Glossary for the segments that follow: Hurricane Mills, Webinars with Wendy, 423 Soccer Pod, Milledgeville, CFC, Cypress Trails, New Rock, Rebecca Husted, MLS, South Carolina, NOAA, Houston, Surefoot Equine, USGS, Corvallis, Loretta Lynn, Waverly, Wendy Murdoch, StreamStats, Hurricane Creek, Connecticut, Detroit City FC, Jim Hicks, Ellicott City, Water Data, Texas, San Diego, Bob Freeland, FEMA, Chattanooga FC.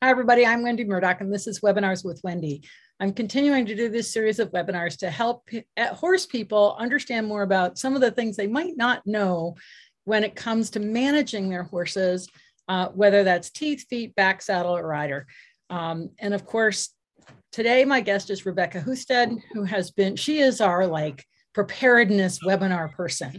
Hi everybody, I'm Wendy Murdoch and this is Webinars with Wendy. I'm continuing to do this series of webinars to help horse people understand more about some of the things they might not know when it comes to managing their horses, whether that's teeth, feet, back, saddle, or rider. And of course, today my guest is Rebecca Husted, who has been, she is our like preparedness webinar person.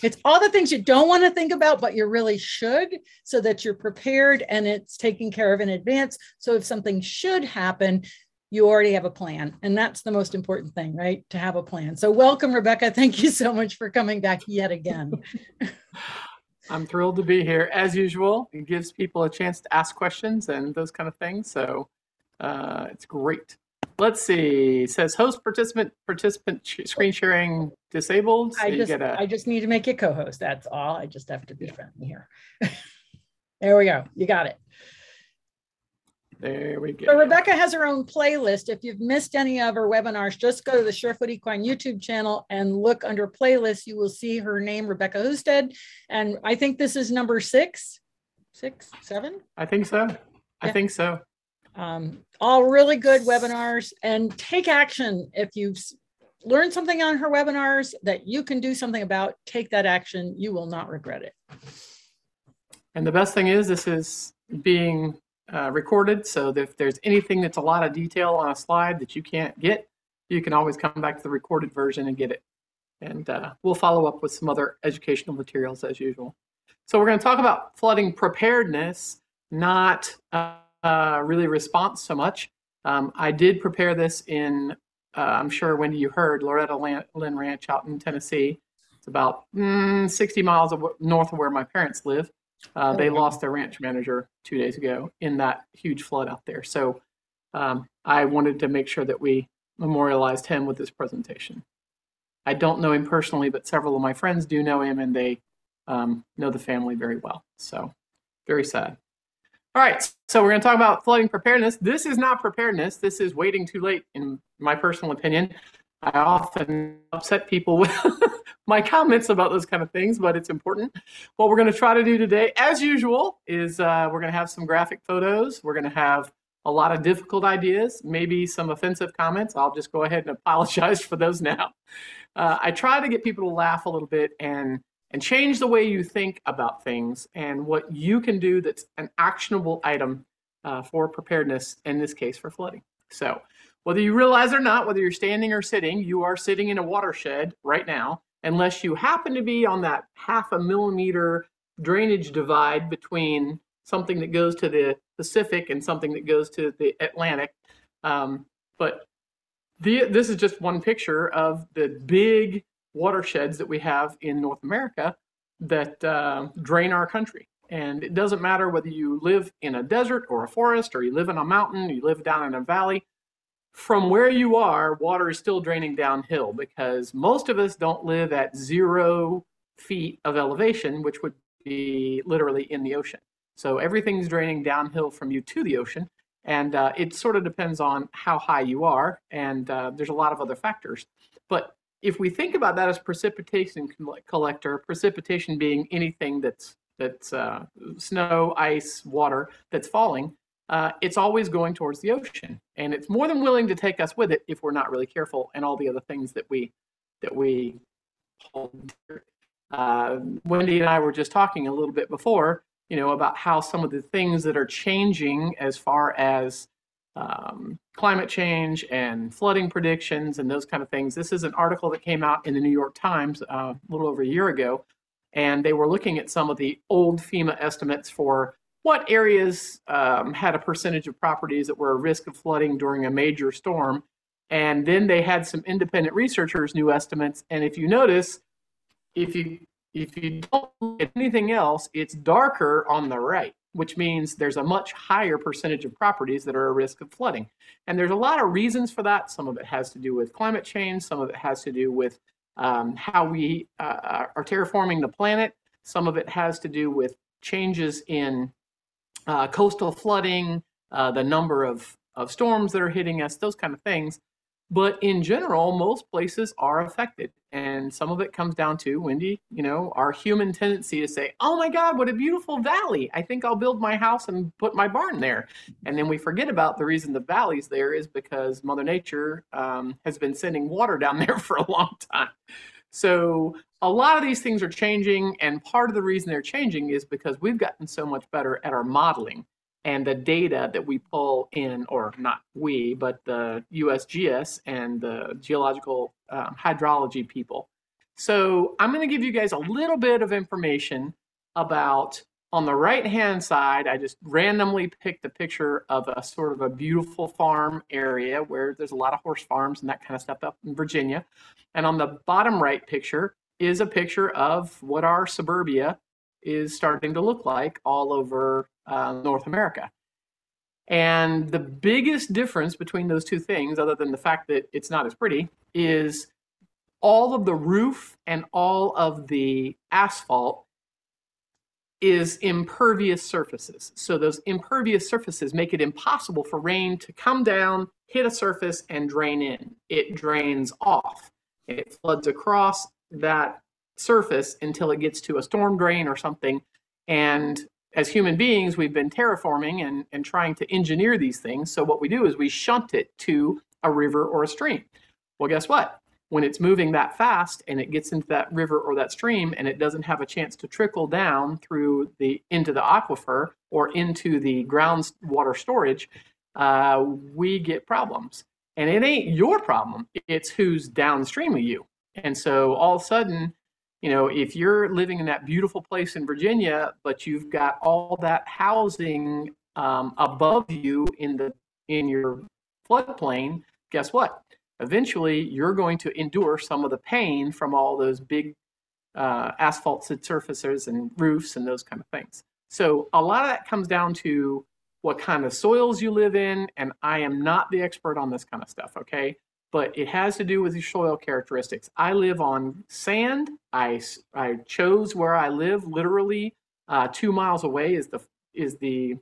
It's all the things you don't want to think about, but you really should, so that you're prepared and it's taken care of in advance. So if something should happen, you already have a plan. And that's the most important thing, right? To have a plan. So welcome, Rebecca. Thank you so much for coming back yet again. I'm thrilled to be here. As usual, it gives people a chance to ask questions and those kind of things. So it's great. Let's see, it says host participant screen sharing disabled. So I just need to make you co-host, that's all. I just have to be friendly here. There we go, you got it. There we go. So Rebecca has her own playlist. If you've missed any of her webinars, just go to the Surefoot Equine YouTube channel and look under playlist. You will see her name, Rebecca Husted. And I think this is number seven? I think so, yeah. I think so. All really good webinars, and take action. If you've learned something on her webinars that you can do something about, take that action. You will not regret it. And the best thing is this is being recorded. So that if there's anything that's a lot of detail on a slide that you can't get, you can always come back to the recorded version and get it. And we'll follow up with some other educational materials as usual. So we're going to talk about flooding preparedness, not really response so much. I did prepare this in, I'm sure Wendy, you heard, Loretta Lynn Ranch out in Tennessee. It's about 60 miles north of where my parents live. They lost their ranch manager 2 days ago in that huge flood out there. So I wanted to make sure that we memorialized him with this presentation. I don't know him personally, but several of my friends do know him, and they know the family very well. So very sad. All right, so we're going to talk about flooding preparedness. This is not preparedness. This is waiting too late, in my personal opinion. I often upset people with my comments about those kind of things, but it's important. What we're going to try to do today, as usual, is we're going to have some graphic photos. We're going to have a lot of difficult ideas, maybe some offensive comments. I'll just go ahead and apologize for those now. I try to get people to laugh a little bit and change the way you think about things and what you can do that's an actionable item for preparedness, in this case for flooding. So whether you realize it or not, whether you're standing or sitting, you are sitting in a watershed right now, unless you happen to be on that half a millimeter drainage divide between something that goes to the Pacific and something that goes to the Atlantic. But this is just one picture of the big watersheds that we have in North America that drain our country. And it doesn't matter whether you live in a desert or a forest, or you live in a mountain, you live down in a valley, from where you are, water is still draining downhill, because most of us don't live at 0 feet of elevation, which would be literally in the ocean. So everything's draining downhill from you to the ocean. And it sort of depends on how high you are. And there's a lot of other factors. But if we think about that as precipitation collector, precipitation being anything that's snow, ice, water that's falling, it's always going towards the ocean, and it's more than willing to take us with it if we're not really careful, and all the other things that we hold. Wendy and I were just talking a little bit before, you know, about how some of the things that are changing as far as climate change and flooding predictions and those kind of things. This is an article that came out in the New York Times a little over a year ago, and they were looking at some of the old FEMA estimates for what areas had a percentage of properties that were at risk of flooding during a major storm. And then they had some independent researchers' new estimates. And if you notice, if you don't look at anything else, it's darker on the right, which means there's a much higher percentage of properties that are at risk of flooding. And there's a lot of reasons for that. Some of it has to do with climate change. Some of it has to do with how we are terraforming the planet. Some of it has to do with changes in coastal flooding, the number of storms that are hitting us, those kind of things. But in general, most places are affected. And some of it comes down to, Wendy, you know, our human tendency to say, oh my God, what a beautiful valley. I think I'll build my house and put my barn there. And then we forget about the reason the valley's there is because Mother Nature has been sending water down there for a long time. So a lot of these things are changing. And part of the reason they're changing is because we've gotten so much better at our modeling. And the data that we pull in, or not we, but the USGS and the geological hydrology people. So I'm going to give you guys a little bit of information about, on the right-hand side, I just randomly picked a picture of a sort of a beautiful farm area where there's a lot of horse farms and that kind of stuff up in Virginia. And on the bottom right picture is a picture of what our suburbia is starting to look like all over North America. And the biggest difference between those two things, other than the fact that it's not as pretty, is all of the roof and all of the asphalt is impervious surfaces. So those impervious surfaces make it impossible for rain to come down, hit a surface, and drain in. It drains off. It floods across that surface until it gets to a storm drain or something. And as human beings, we've been terraforming and trying to engineer these things. So what we do is we shunt it to a river or a stream. Well, guess what? When it's moving that fast and it gets into that river or that stream and it doesn't have a chance to trickle down through the into the aquifer or into the groundwater storage, we get problems. And it ain't your problem. It's who's downstream of you. And so all of a sudden, you know, if you're living in that beautiful place in Virginia, but you've got all that housing above you in your floodplain, guess what? Eventually, you're going to endure some of the pain from all those big asphalted surfaces and roofs and those kind of things. So a lot of that comes down to what kind of soils you live in, and I am not the expert on this kind of stuff, okay? But it has to do with your soil characteristics. I live on sand. I chose where I live literally 2 miles away is the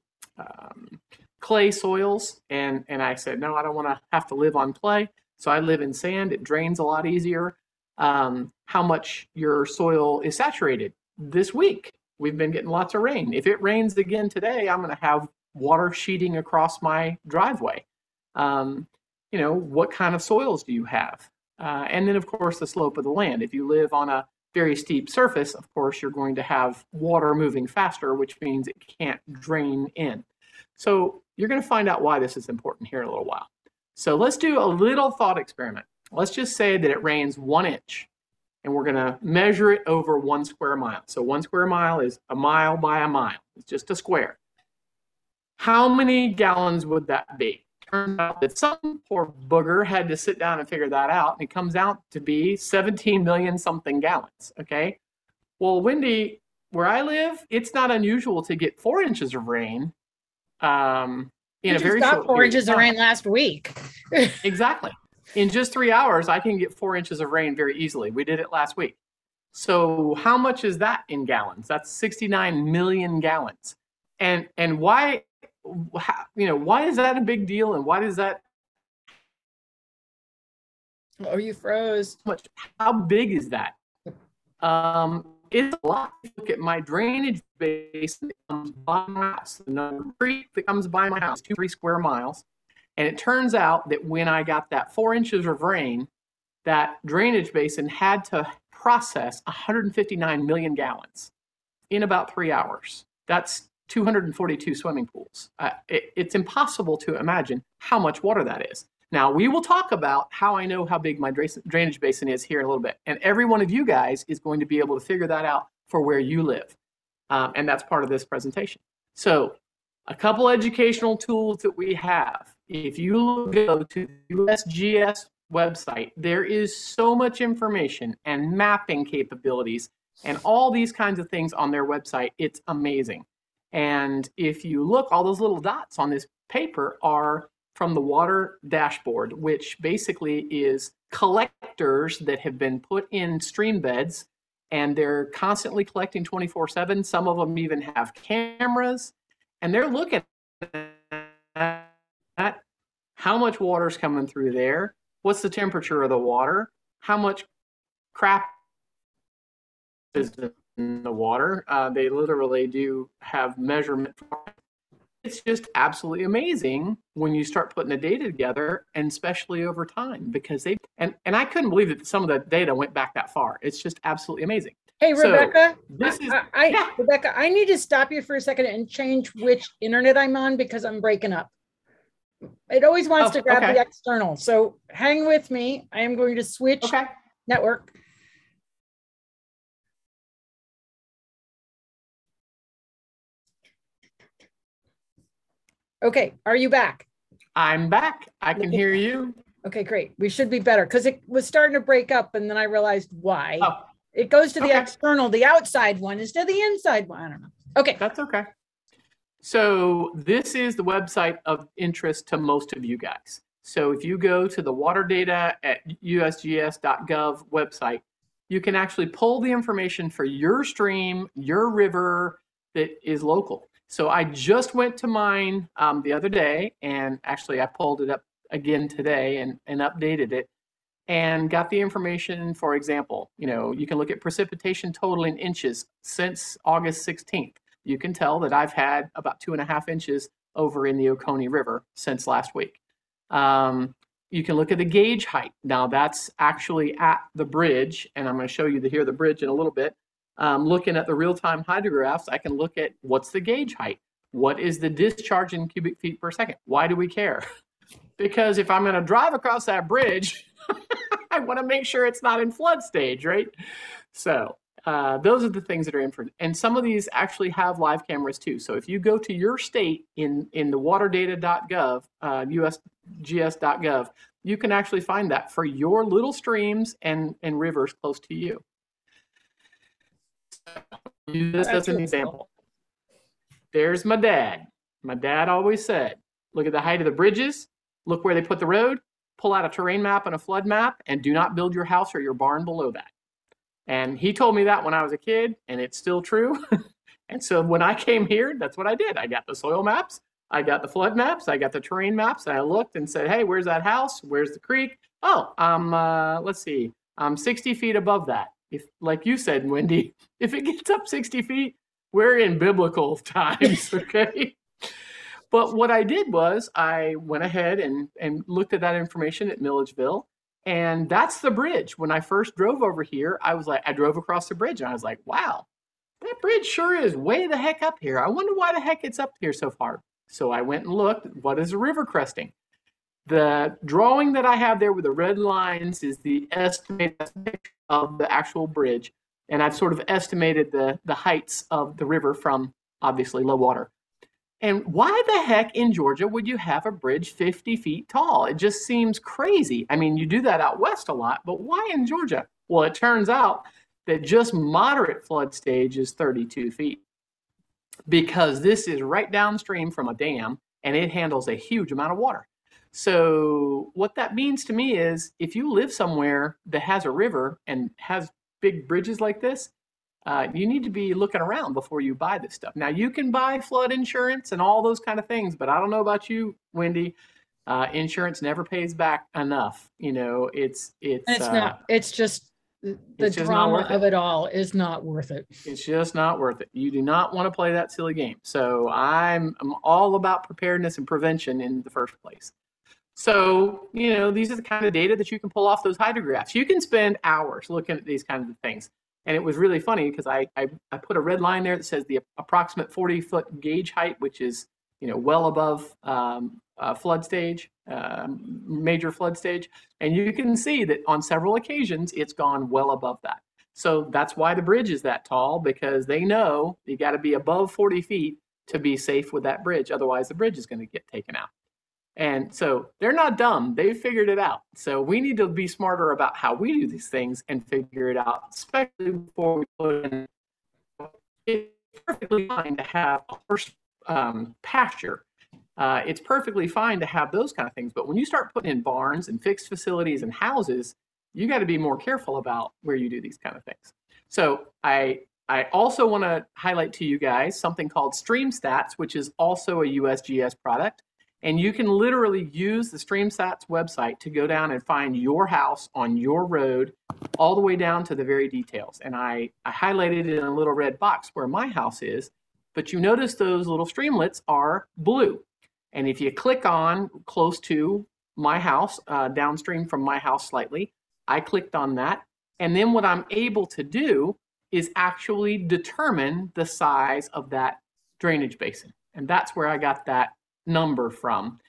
clay soils. And I said, no, I don't want to have to live on clay. So I live in sand. It drains a lot easier. How much your soil is saturated. This week, we've been getting lots of rain. If it rains again today, I'm going to have water sheeting across my driveway. You know, what kind of soils do you have? And then, of course, the slope of the land. If you live on a very steep surface, of course, you're going to have water moving faster, which means it can't drain in. So you're going to find out why this is important here in a little while. So let's do a little thought experiment. Let's just say that it rains 1 inch, and we're going to measure it over 1 square mile. So 1 square mile is a mile by a mile. It's just a square. How many gallons would that be? Turned out that some poor booger had to sit down and figure that out, and it comes out to be 17 million something gallons, okay? Well, Wendy, where I live, it's not unusual to get 4 inches of rain in a very short period. You got 4 inches of rain last week. Exactly. In just 3 hours, I can get 4 inches of rain very easily. We did it last week. So how much is that in gallons? That's 69 million gallons. And why... you know, why is that a big deal? And why does that? Oh, you froze. How big is that? It's a lot. Look at my drainage basin that comes by my house. Another creek that comes by my house, 2-3 square miles. And it turns out that when I got that 4 inches of rain, that drainage basin had to process 159 million gallons in about 3 hours. That's 242 swimming pools. It's impossible to imagine how much water that is. Now, we will talk about how I know how big my drainage basin is here in a little bit. And every one of you guys is going to be able to figure that out for where you live. And that's part of this presentation. So a couple educational tools that we have. If you go to the USGS website, there is so much information and mapping capabilities and all these kinds of things on their website. It's amazing. And if you look, all those little dots on this paper are from the water dashboard, which basically is collectors that have been put in stream beds, and they're constantly collecting 24/7. Some of them even have cameras, and they're looking at how much water is coming through there, What's the temperature of the water? How much crap is in the water? They literally do have measurement. It's just absolutely amazing when you start putting the data together, and especially over time, because they, and I couldn't believe that some of the data went back that far. It's just absolutely amazing. Hey, Rebecca, Rebecca, I need to stop you for a second and change which internet I'm on because I'm breaking up. It always wants to grab the external. So hang with me. I am going to switch network. Okay, are you back? I'm back. I can hear you. Okay, great. We should be better because it was starting to break up and then I realized why. Oh. It goes to the external, the outside one, instead of the inside one. I don't know. Okay. That's okay. So this is the website of interest to most of you guys. So if you go to the water data at usgs.gov website, you can actually pull the information for your stream, your river that is local. So I just went to mine the other day, and actually I pulled it up again today and updated it and got the information. For example, you know, you can look at precipitation total in inches since August 16th. You can tell that I've had about 2.5 inches over in the Oconee River since last week. You can look at the gauge height. Now that's actually at the bridge, and I'm going to show you the bridge in a little bit. Looking at the real-time hydrographs, I can look at what's the gauge height? What is the discharge in cubic feet per second? Why do we care? Because if I'm going to drive across that bridge, I want to make sure it's not in flood stage, right? So those are the things that are in for, and some of these actually have live cameras too. So if you go to your state in the waterdata.gov, usgs.gov, you can actually find that for your little streams and rivers close to you. Use this as an example. There's my dad. My dad always said, look at the height of the bridges, look where they put the road, pull out a terrain map and a flood map, and do not build your house or your barn below that. And he told me that when I was a kid, and it's still true. And so when I came here, that's what I did. I got the soil maps, I got the flood maps, I got the terrain maps, and I looked and said, hey, where's that house? Where's the creek? Oh, I'm, let's see, I'm 60 feet above that. If, like you said, Wendy, if it gets up 60 feet, we're in biblical times, okay? But what I did was I went ahead and looked at that information at Milledgeville, and that's the bridge. When I first drove over here, I was like, I drove across the bridge, and I was like, wow, that bridge sure is way the heck up here. I wonder why the heck it's up here so far. So I went and looked, what is a river cresting? The drawing that I have there with the red lines is the estimate of the actual bridge. And I've sort of estimated the heights of the river from obviously low water. And why the heck in Georgia would you have a bridge 50 feet tall? It just seems crazy. I mean, you do that out west a lot, but why in Georgia? Well, it turns out that just moderate flood stage is 32 feet because this is right downstream from a dam and it handles a huge amount of water. So what that means to me is if you live somewhere that has a river and has big bridges like this, you need to be looking around before you buy this stuff. Now, you can buy flood insurance and all those kind of things, but I don't know about you, Wendy. Insurance never pays back enough. You know, it's just the drama of it all is not worth it. It's just not worth it. You do not want to play that silly game. So I'm all about preparedness and prevention in the first place. So, you know, these are the kind of data that you can pull off those hydrographs. You can spend hours looking at these kinds of things. And it was really funny because I put a red line there that says the approximate 40-foot gauge height, which is, you know, well above flood stage, major flood stage. And you can see that on several occasions, it's gone well above that. So that's why the bridge is that tall, because they know you got to be above 40 feet to be safe with that bridge. Otherwise, the bridge is going to get taken out. And so they're not dumb. They figured it out. So we need to be smarter about how we do these things and figure it out, especially before we put in. It's perfectly fine to have a horse pasture. It's perfectly fine to have those kind of things. But when you start putting in barns and fixed facilities and houses, you got to be more careful about where you do these kind of things. So I also want to highlight to you guys something called StreamStats, which is also a USGS product. And you can literally use the StreamStats website to go down and find your house on your road, all the way down to the very details. And I highlighted in a little red box where my house is, but you notice those little streamlets are blue. And if you click on close to my house, downstream from my house slightly, I clicked on that. And then what I'm able to do is actually determine the size of that drainage basin. And that's where I got that number from.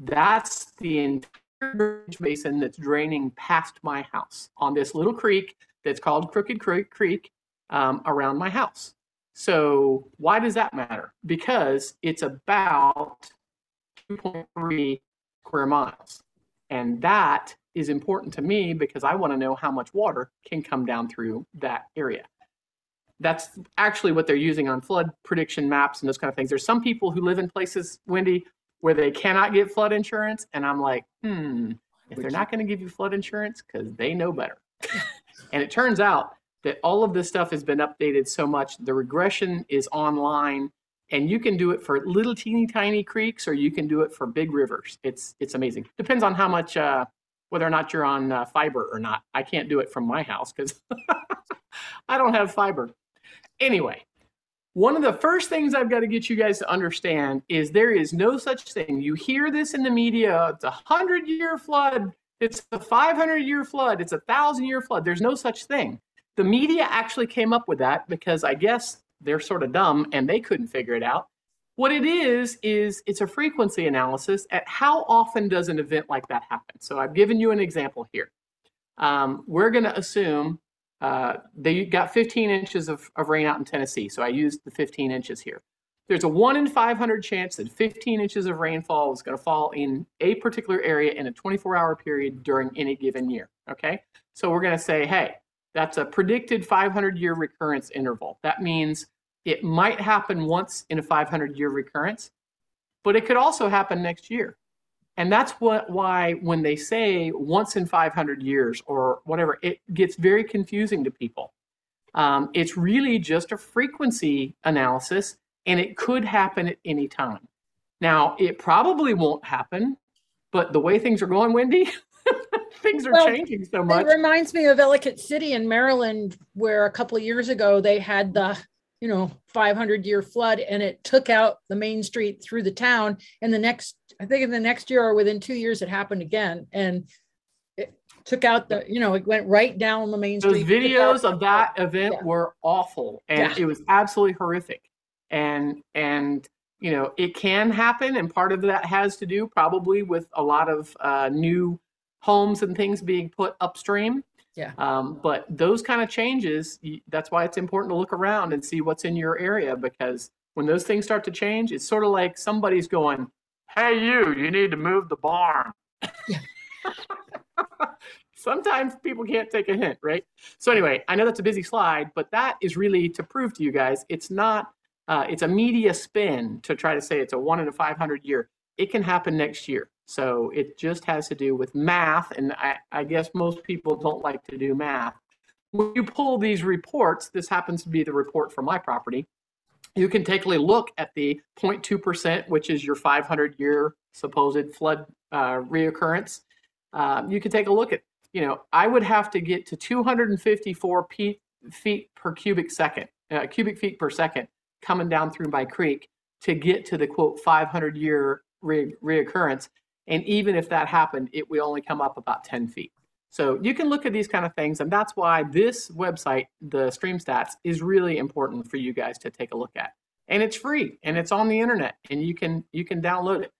That's the entire basin that's draining past my house on this little creek that's called Crooked Creek around my house. So why does that matter? Because it's about 2.3 square miles. And that is important to me because I want to know how much water can come down through that area. That's actually what they're using on flood prediction maps and those kind of things. There's some people who live in places, Wendy, where they cannot get flood insurance. And I'm like, if they're not going to give you flood insurance, because they know better. And it turns out that all of this stuff has been updated so much. The regression is online, and you can do it for little teeny tiny creeks, or you can do it for big rivers. It's amazing. Depends on how much, whether or not you're on fiber or not. I can't do it from my house because I don't have fiber. Anyway, one of the first things I've got to get you guys to understand is there is no such thing. You hear this in the media, it's a 100-year flood, it's a 500-year flood, it's a 1,000-year flood. There's no such thing. The media actually came up with that because I guess they're sort of dumb and they couldn't figure it out. What it is it's a frequency analysis at how often does an event like that happen. So I've given you an example here. We're going to assume they got 15 inches of rain out in Tennessee. So I used the 15 inches here. There's a 1 in 500 chance that 15 inches of rainfall is going to fall in a particular area in a 24-hour period during any given year. Okay. So we're going to say, hey, that's a predicted 500-year recurrence interval. That means it might happen once in a 500-year recurrence, but it could also happen next year. And that's why when they say once in 500 years or whatever, it gets very confusing to people. It's really just a frequency analysis, and it could happen at any time. Now, it probably won't happen, but the way things are going, Wendy, things are changing so much. It reminds me of Ellicott City in Maryland, where a couple of years ago they had the 500-year flood, and it took out the main street through the town. And I think in the next year or within 2 years, it happened again. And it took out it went right down the main street. Those videos of that event were awful. And it was absolutely horrific. And it can happen. And part of that has to do probably with a lot of new homes and things being put upstream. Yeah. But those kind of changes, that's why it's important to look around and see what's in your area, because when those things start to change, it's sort of like somebody's going, hey, you need to move the barn. Yeah. Sometimes people can't take a hint, right? So anyway, I know that's a busy slide, but that is really to prove to you guys, it's not, it's a media spin to try to say it's a 1 in a 500 year. It can happen next year. So it just has to do with math, and I guess most people don't like to do math. When you pull these reports, this happens to be the report for my property, you can take a look at the 0.2%, which is your 500-year supposed flood reoccurrence. You can take a look at, I would have to get to 254 feet per cubic feet per second coming down through my creek to get to the, quote, 500-year reoccurrence. And even if that happened, it would only come up about 10 feet. So you can look at these kind of things. And that's why this website, the StreamStats, is really important for you guys to take a look at. And it's free, and it's on the internet, and you can download it.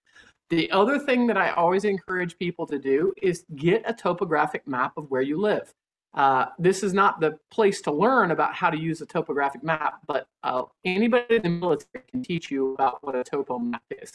The other thing that I always encourage people to do is get a topographic map of where you live. This is not the place to learn about how to use a topographic map, but anybody in the military can teach you about what a topo map is.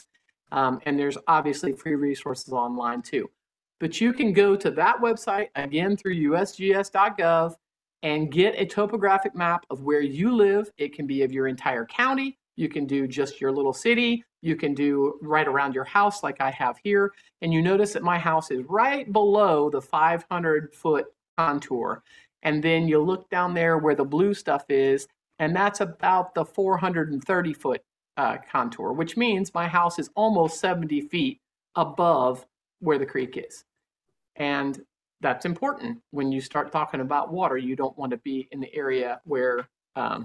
And there's obviously free resources online too. But you can go to that website, again, through USGS.gov, and get a topographic map of where you live. It can be of your entire county. You can do just your little city. You can do right around your house like I have here. And you notice that my house is right below the 500-foot contour. And then you look down there where the blue stuff is, and that's about the 430-foot contour, which means my house is almost 70 feet above where the creek is. And that's important. When you start talking about water, you don't want to be in the area where the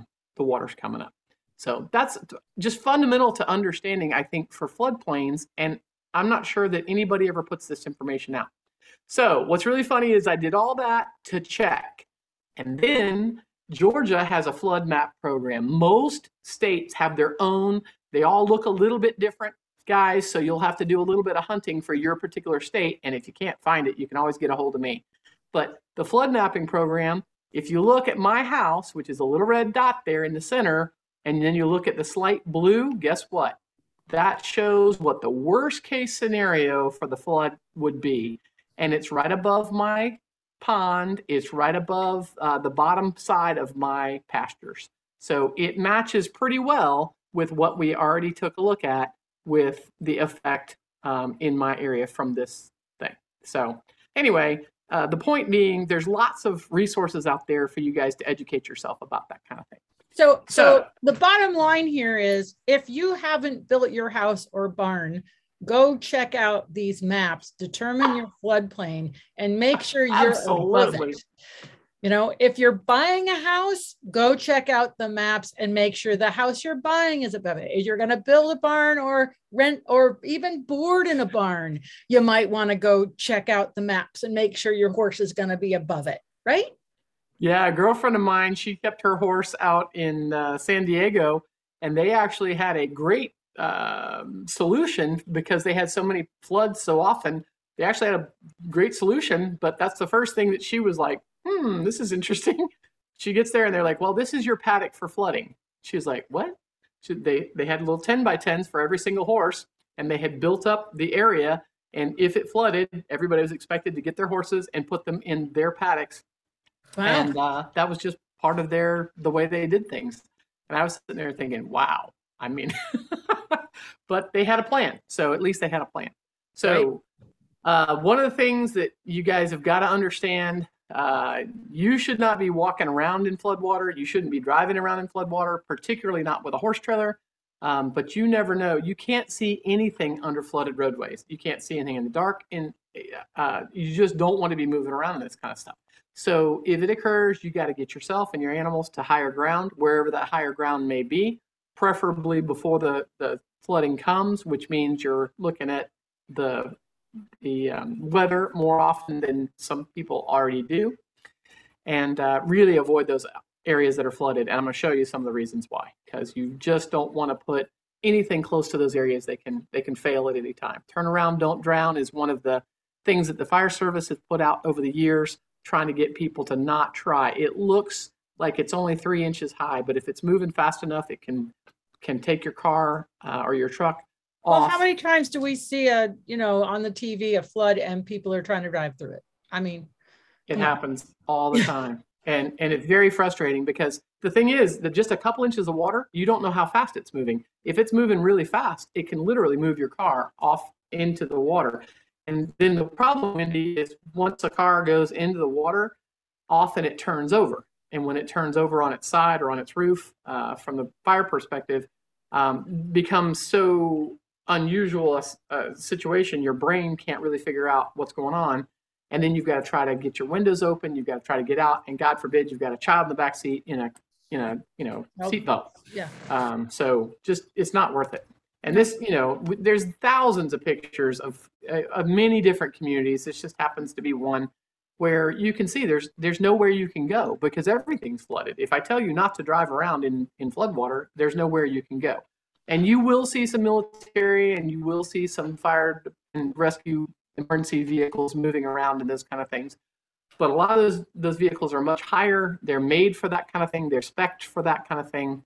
water's coming up. So that's just fundamental to understanding, I think, for floodplains. And I'm not sure that anybody ever puts this information out. So what's really funny is I did all that to check. And then Georgia has a flood map program. Most states have their own. They all look a little bit different, guys. So you'll have to do a little bit of hunting for your particular state. And if you can't find it, you can always get a hold of me. But the flood mapping program, if you look at my house, which is a little red dot there in the center, and then you look at the slight blue, guess what? That shows what the worst case scenario for the flood would be. And it's right above my pond. It's right above the bottom side of my pastures. So it matches pretty well with what we already took a look at with the effect in my area from this thing. So anyway, the point being, there's lots of resources out there for you guys to educate yourself about that kind of thing. So the bottom line here is, if you haven't built your house or barn, go check out these maps, determine your floodplain, and make sure you're above it. You know, if you're buying a house, go check out the maps and make sure the house you're buying is above it. If you're going to build a barn or rent or even board in a barn, you might want to go check out the maps and make sure your horse is going to be above it, right? Yeah, a girlfriend of mine, she kept her horse out in San Diego, and they actually had a great solution because they had so many floods so often. They actually had a great solution, but that's the first thing that she was like, this is interesting. She gets there and they're like, well, this is your paddock for flooding. She was like, what? So they had little 10x10s for every single horse, and they had built up the area. And if it flooded, everybody was expected to get their horses and put them in their paddocks. Wow. And that was just part of the way they did things. And I was sitting there thinking, wow, I mean, but they had a plan. So at least they had a plan. So one of the things that you guys have got to understand, you should not be walking around in floodwater. You shouldn't be driving around in floodwater, particularly not with a horse trailer. But you never know. You can't see anything under flooded roadways. You can't see anything in the dark. And you just don't want to be moving around in this kind of stuff. So if it occurs, you got to get yourself and your animals to higher ground, wherever that higher ground may be, preferably before the flooding comes, which means you're looking at the weather more often than some people already do. And really avoid those areas that are flooded. And I'm going to show you some of the reasons why, because you just don't want to put anything close to those areas. They can fail at any time. Turn around, don't drown is one of the things that the fire service has put out over the years, trying to get people to not try. It looks like it's only 3 inches high, but if it's moving fast enough, it can take your car or your truck off. Well, how many times do we see on the TV a flood and people are trying to drive through it? I mean, it happens all the time, and it's very frustrating because the thing is that just a couple inches of water, you don't know how fast it's moving. If it's moving really fast, it can literally move your car off into the water. And then the problem, Wendy, is once a car goes into the water, often it turns over. And when it turns over on its side or on its roof, from the fire perspective, becomes so unusual a situation, your brain can't really figure out what's going on. And then you've got to try to get your windows open. You've got to try to get out. And God forbid, you've got a child in the back seat in a seatbelt. Yeah. So just, it's not worth it. And this, there's thousands of pictures of many different communities. This just happens to be one where you can see there's nowhere you can go because everything's flooded. If I tell you not to drive around in floodwater, there's nowhere you can go. And you will see some military and you will see some fire and rescue emergency vehicles moving around and those kind of things. But a lot of those vehicles are much higher. They're made for that kind of thing. They're spec'd for that kind of thing.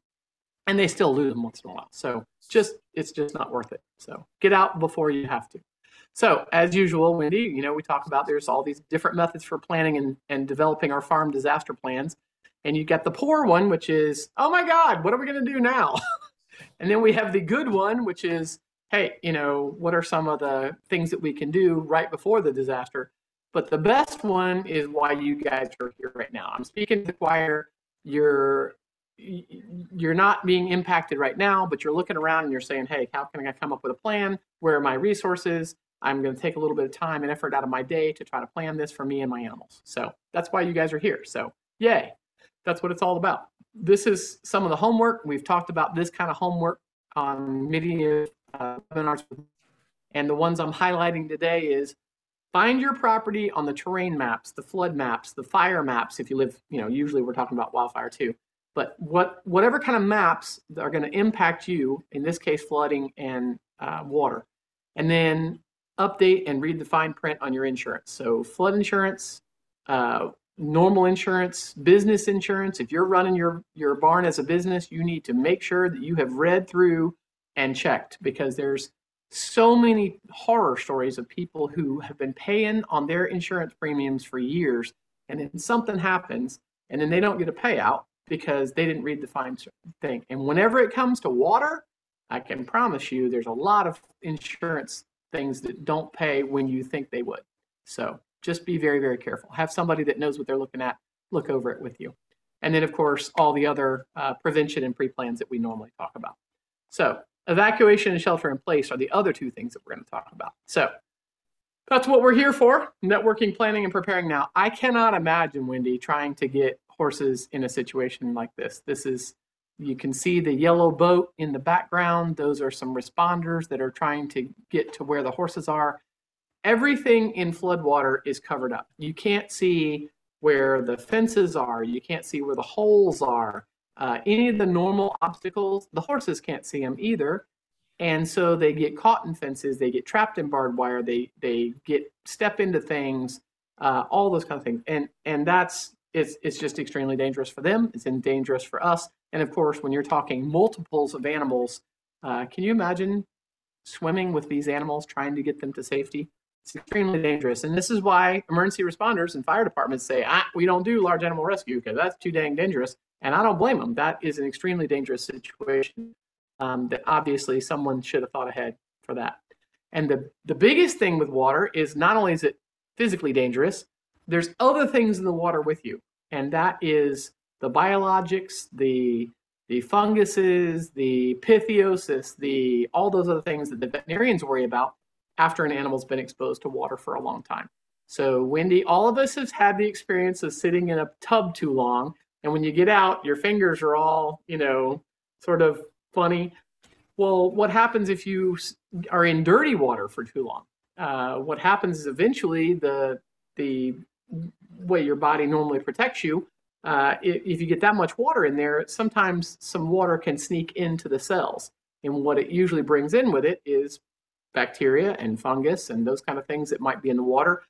And they still lose them once in a while. So it's just not worth it. So get out before you have to. So as usual, Wendy, we talk about there's all these different methods for planning and developing our farm disaster plans. And you get the poor one, which is, oh my God, what are we going to do now? And then we have the good one, which is, hey, what are some of the things that we can do right before the disaster? But the best one is why you guys are here right now. I'm speaking to the choir. You're not being impacted right now, but you're looking around and you're saying, hey, how can I come up with a plan? Where are my resources? I'm going to take a little bit of time and effort out of my day to try to plan this for me and my animals. So that's why you guys are here. So yay, that's what it's all about. This is some of the homework. We've talked about this kind of homework on many webinars. And the ones I'm highlighting today is find your property on the terrain maps, the flood maps, the fire maps. If you live, you know, usually we're talking about wildfire too, but whatever kind of maps are going to impact you, in this case, flooding and water. And then update and read the fine print on your insurance. So flood insurance, normal insurance, business insurance. If you're running your barn as a business, you need to make sure that you have read through and checked, because there's so many horror stories of people who have been paying on their insurance premiums for years, and then something happens and then they don't get a payout because they didn't read the fine thing. And whenever it comes to water, I can promise you there's a lot of insurance things that don't pay when you think they would. So just be very, very careful. Have somebody that knows what they're looking at look over it with you. And then, of course, all the other prevention and pre-plans that we normally talk about. So evacuation and shelter in place are the other two things that we're going to talk about. So that's what we're here for, networking, planning, and preparing now. I cannot imagine, Wendy, trying to get horses in a situation like this. This is, you can see the yellow boat in the background. Those are some responders that are trying to get to where the horses are. Everything in floodwater is covered up. You can't see where the fences are. You can't see where the holes are. Any of the normal obstacles, the horses can't see them either. And so they get caught in fences. They get trapped in barbed wire. They get step into things, all those kind of things. And that's, it's just extremely dangerous for them. It's dangerous for us. And of course, when you're talking multiples of animals, can you imagine swimming with these animals, trying to get them to safety? It's extremely dangerous. And this is why emergency responders and fire departments say, we don't do large animal rescue because that's too dang dangerous. And I don't blame them. That is an extremely dangerous situation that obviously someone should have thought ahead for that. And the biggest thing with water is not only is it physically dangerous, there's other things in the water with you. And that is the biologics, the funguses, the pythiosis, all those other things that the veterinarians worry about after an animal's been exposed to water for a long time. So Wendy, all of us have had the experience of sitting in a tub too long. And when you get out, your fingers are all, you know, sort of funny. Well, what happens if you are in dirty water for too long? What happens is eventually the way your body normally protects you, if you get that much water in there, sometimes some water can sneak into the cells. And what it usually brings in with it is bacteria and fungus and those kind of things that might be in the water.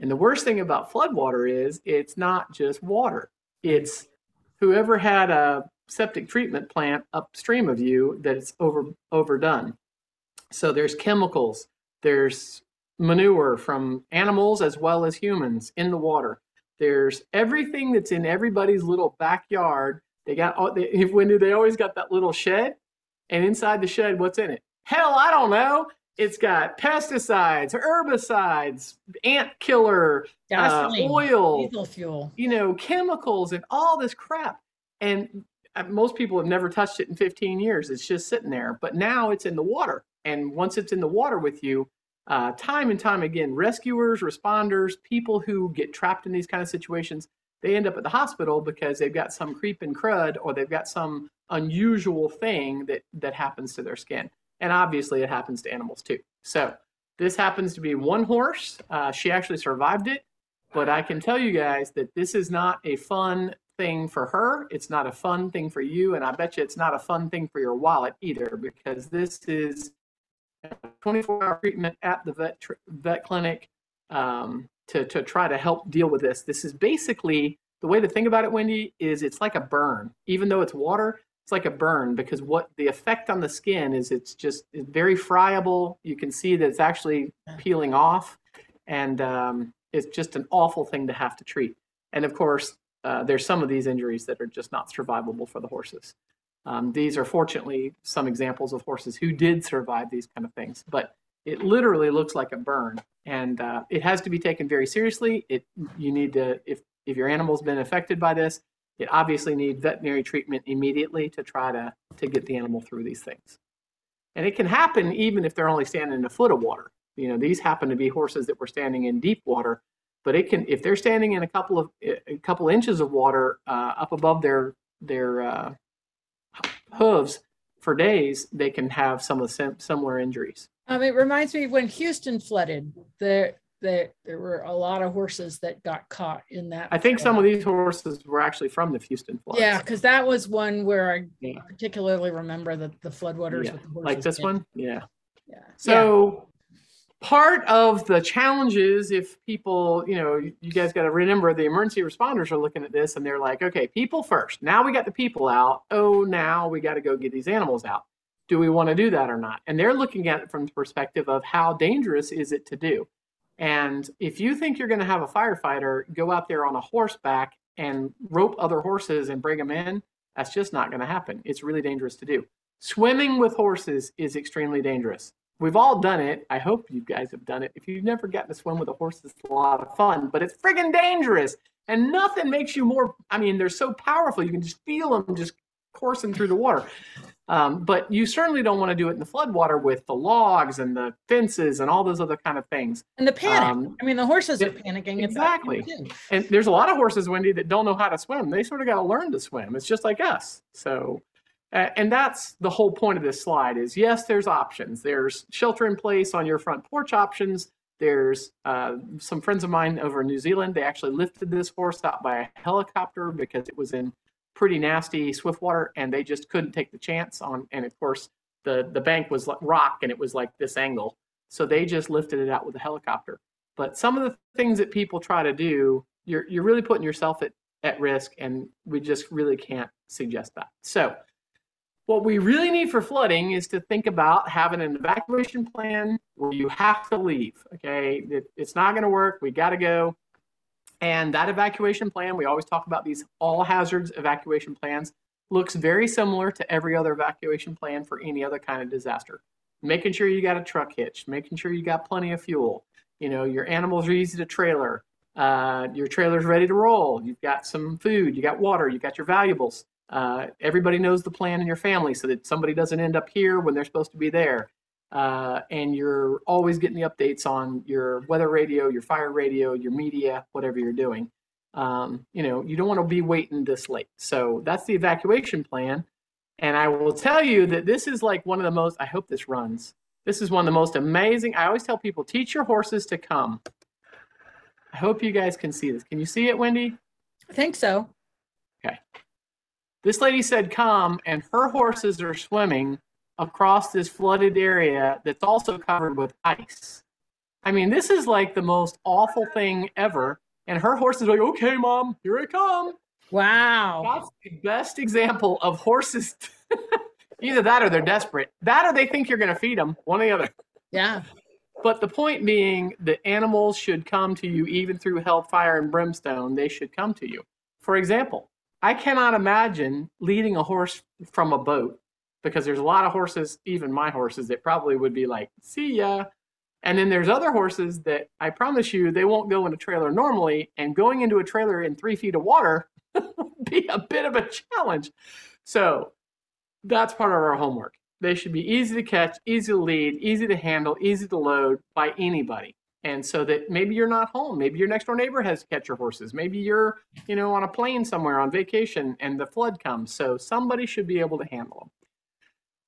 And the worst thing about floodwater is it's not just water. It's whoever had a septic treatment plant upstream of you that it's overdone. So there's chemicals, there's manure from animals as well as humans in the water. There's everything that's in everybody's little backyard. They got all, they always got that little shed, and inside the shed, what's in it? Hell, I don't know. It's got pesticides, herbicides, ant killer, gasoline, oil, diesel fuel, you know, chemicals, and all this crap. And most people have never touched it in 15 years. It's just sitting there. But now it's in the water, and once it's in the water with you, time and time again, rescuers, responders, people who get trapped in these kind of situations, they end up at the hospital because they've got some creeping crud or they've got some unusual thing that happens to their skin. And obviously it happens to animals too. So this happens to be one horse. She actually survived it, but I can tell you guys that this is not a fun thing for her. It's not a fun thing for you. And I bet you it's not a fun thing for your wallet either, because this is 24-hour treatment at the vet clinic to try to help deal with this. This is basically, the way to think about it, Wendy, is it's like a burn. Even though it's water, it's like a burn, because what the effect on the skin is, it's very friable. You can see that it's actually peeling off, and it's just an awful thing to have to treat. And of course, there's some of these injuries that are just not survivable for the horses. These are fortunately some examples of horses who did survive these kind of things, but it literally looks like a burn, and it has to be taken very seriously. You need to, if your animal's been affected by this, it obviously needs veterinary treatment immediately to try to get the animal through these things. And it can happen even if they're only standing in a foot of water. You know, these happen to be horses that were standing in deep water, but it can, if they're standing in a couple inches of water up above their hooves for days, they can have some of the similar injuries. It reminds me when Houston flooded, there were a lot of horses that got caught in that. I think some of these horses were actually from the Houston flood. Yeah, because that was one where I particularly remember the floodwaters. Yeah. With the horses like this one? Yeah. Yeah. So part of the challenges, if people, you know, you guys got to remember the emergency responders are looking at this and they're like, okay, people first. Now we got the people out. Oh, now we got to go get these animals out. Do we want to do that or not? And they're looking at it from the perspective of how dangerous is it to do? And if you think you're going to have a firefighter go out there on a horseback and rope other horses and bring them in, that's just not going to happen. It's really dangerous to do. Swimming with horses is extremely dangerous. We've all done it. I hope you guys have done it. If you've never gotten to swim with a horse, it's a lot of fun, but it's friggin' dangerous. And nothing makes you more, I mean, they're so powerful. You can just feel them just coursing through the water. But you certainly don't want to do it in the floodwater with the logs and the fences and all those other kind of things. And the panic. I mean, the horses are panicking. Exactly. And there's a lot of horses, Wendy, that don't know how to swim. They sort of got to learn to swim. It's just like us. So, and that's the whole point of this slide is, yes, there's options. There's shelter in place on your front porch options. There's some friends of mine over in New Zealand. They actually lifted this horse out by a helicopter because it was in pretty nasty swift water, and they just couldn't take the chance on. And of course, the bank was rock, and it was like this angle. So they just lifted it out with a helicopter. But some of the things that people try to do, you're really putting yourself at risk, and we just really can't suggest that. So what we really need for flooding is to think about having an evacuation plan where you have to leave. Okay, it's not going to work. We got to go. And that evacuation plan, we always talk about these all hazards evacuation plans, looks very similar to every other evacuation plan for any other kind of disaster. Making sure you got a truck hitch, making sure you got plenty of fuel, you know, your animals are easy to trailer, your trailer's ready to roll, you've got some food, you got water, you got your valuables. Everybody knows the plan in your family so that somebody doesn't end up here when they're supposed to be there. And you're always getting the updates on your weather radio, your fire radio, your media, whatever you're doing. You know, you don't want to be waiting this late. So that's the evacuation plan. And I will tell you that this is like one of the most, I hope this runs. This is one of the most amazing. I always tell people, teach your horses to come. I hope you guys can see this. Can you see it, Wendy? I think so. Okay. This lady said come, and her horses are swimming across this flooded area that's also covered with ice. I mean, this is like the most awful thing ever. And her horse is like, okay, mom, here I come. Wow. That's the best example of horses. Either that or they're desperate. That or they think you're going to feed them, one or the other. Yeah. But the point being that animals should come to you even through hellfire and brimstone. They should come to you. For example, I cannot imagine leading a horse from a boat, because there's a lot of horses, even my horses, that probably would be like, see ya. And then there's other horses that I promise you, they won't go in a trailer normally, and going into a trailer in 3 feet of water would be a bit of a challenge. So that's part of our homework. They should be easy to catch, easy to lead, easy to handle, easy to load by anybody. And so that maybe you're not home. Maybe your next door neighbor has to catch your horses. Maybe you're, you know, on a plane somewhere on vacation and the flood comes. So somebody should be able to handle them.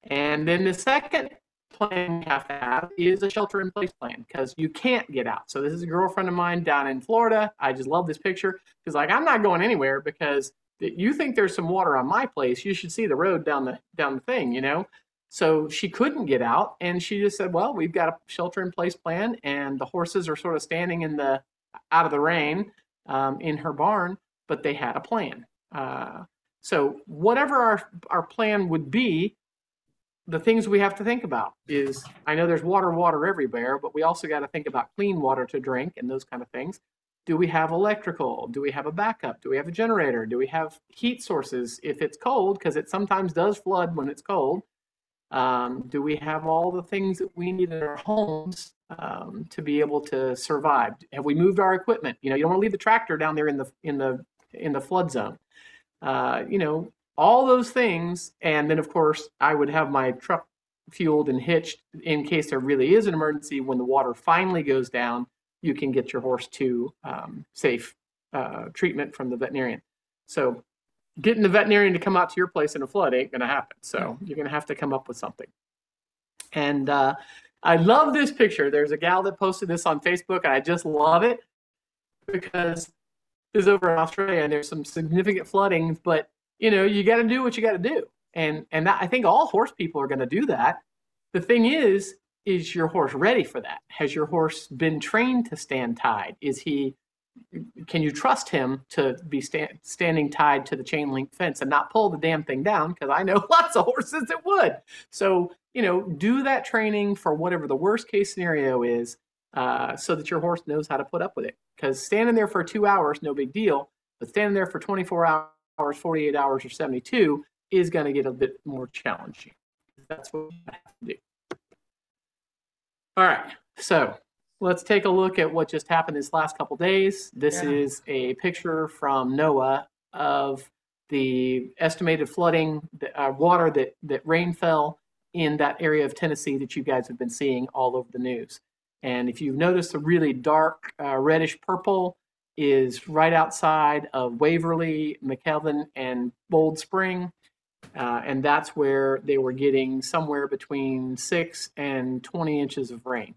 And then the second plan we have to have is a shelter-in-place plan, because you can't get out. So this is a girlfriend of mine down in Florida. I just love this picture. She's like, I'm not going anywhere because you think there's some water on my place. You should see the road down the thing, you know. So she couldn't get out, and she just said, well, we've got a shelter-in-place plan, and the horses are sort of standing in the out of the rain in her barn, but they had a plan. So whatever our plan would be, the things we have to think about is, I know there's water everywhere, but we also got to think about clean water to drink and those kind of things. Do we have electrical? Do we have a backup? Do we have a generator? Do we have heat sources if it's cold? Because it sometimes does flood when it's cold. Do we have all the things that we need in our homes to be able to survive? Have we moved our equipment? You know, you don't want to leave the tractor down there in the flood zone. You know, all those things. And then, of course, I would have my truck fueled and hitched in case there really is an emergency. When the water finally goes down, you can get your horse to safe treatment from the veterinarian. So getting the veterinarian to come out to your place in a flood ain't gonna happen. So you're gonna have to come up with something. And I love this picture. There's a gal that posted this on Facebook, and I just love it because this is over in Australia and there's some significant flooding, but you know, you gotta do what you gotta do. And that, I think all horse people are gonna do that. The thing is your horse ready for that? Has your horse been trained to stand tied? Is he, can you trust him to be standing tied to the chain link fence and not pull the damn thing down? Because I know lots of horses that would. So, you know, do that training for whatever the worst case scenario is, so that your horse knows how to put up with it. Because standing there for 2 hours, no big deal, but standing there for 24 hours, 48 hours, or 72 is going to get a bit more challenging. That's what you have to do. All right, so let's take a look at what just happened this last couple days. This is a picture from NOAA of the estimated flooding, the water that rain fell in that area of Tennessee that you guys have been seeing all over the news. And if you've noticed, the really dark reddish purple is right outside of Waverly, McKelvin, and Bold Spring. And that's where they were getting somewhere between 6 and 20 inches of rain,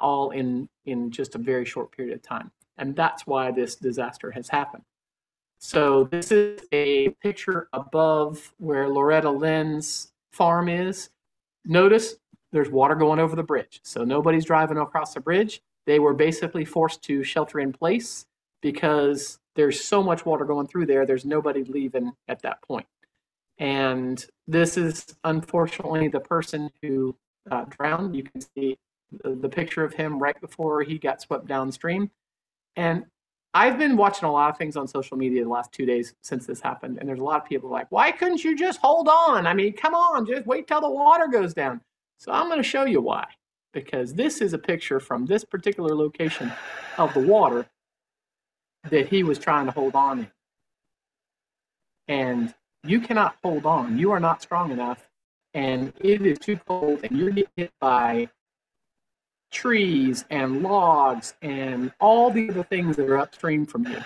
all in just a very short period of time. And that's why this disaster has happened. So this is a picture above where Loretta Lynn's farm is. Notice there's water going over the bridge. So nobody's driving across the bridge. They were basically forced to shelter in place because there's so much water going through there. There's nobody leaving at that point. And this is unfortunately the person who drowned. You can see the picture of him right before he got swept downstream. And I've been watching a lot of things on social media the last 2 days since this happened. And there's a lot of people like, why couldn't you just hold on? I mean, come on, just wait till the water goes down. So I'm going to show you why, because this is a picture from this particular location of the water that he was trying to hold on in. And you cannot hold on. You are not strong enough, and it is too cold, and you're getting hit by trees and logs and all the other things that are upstream from you.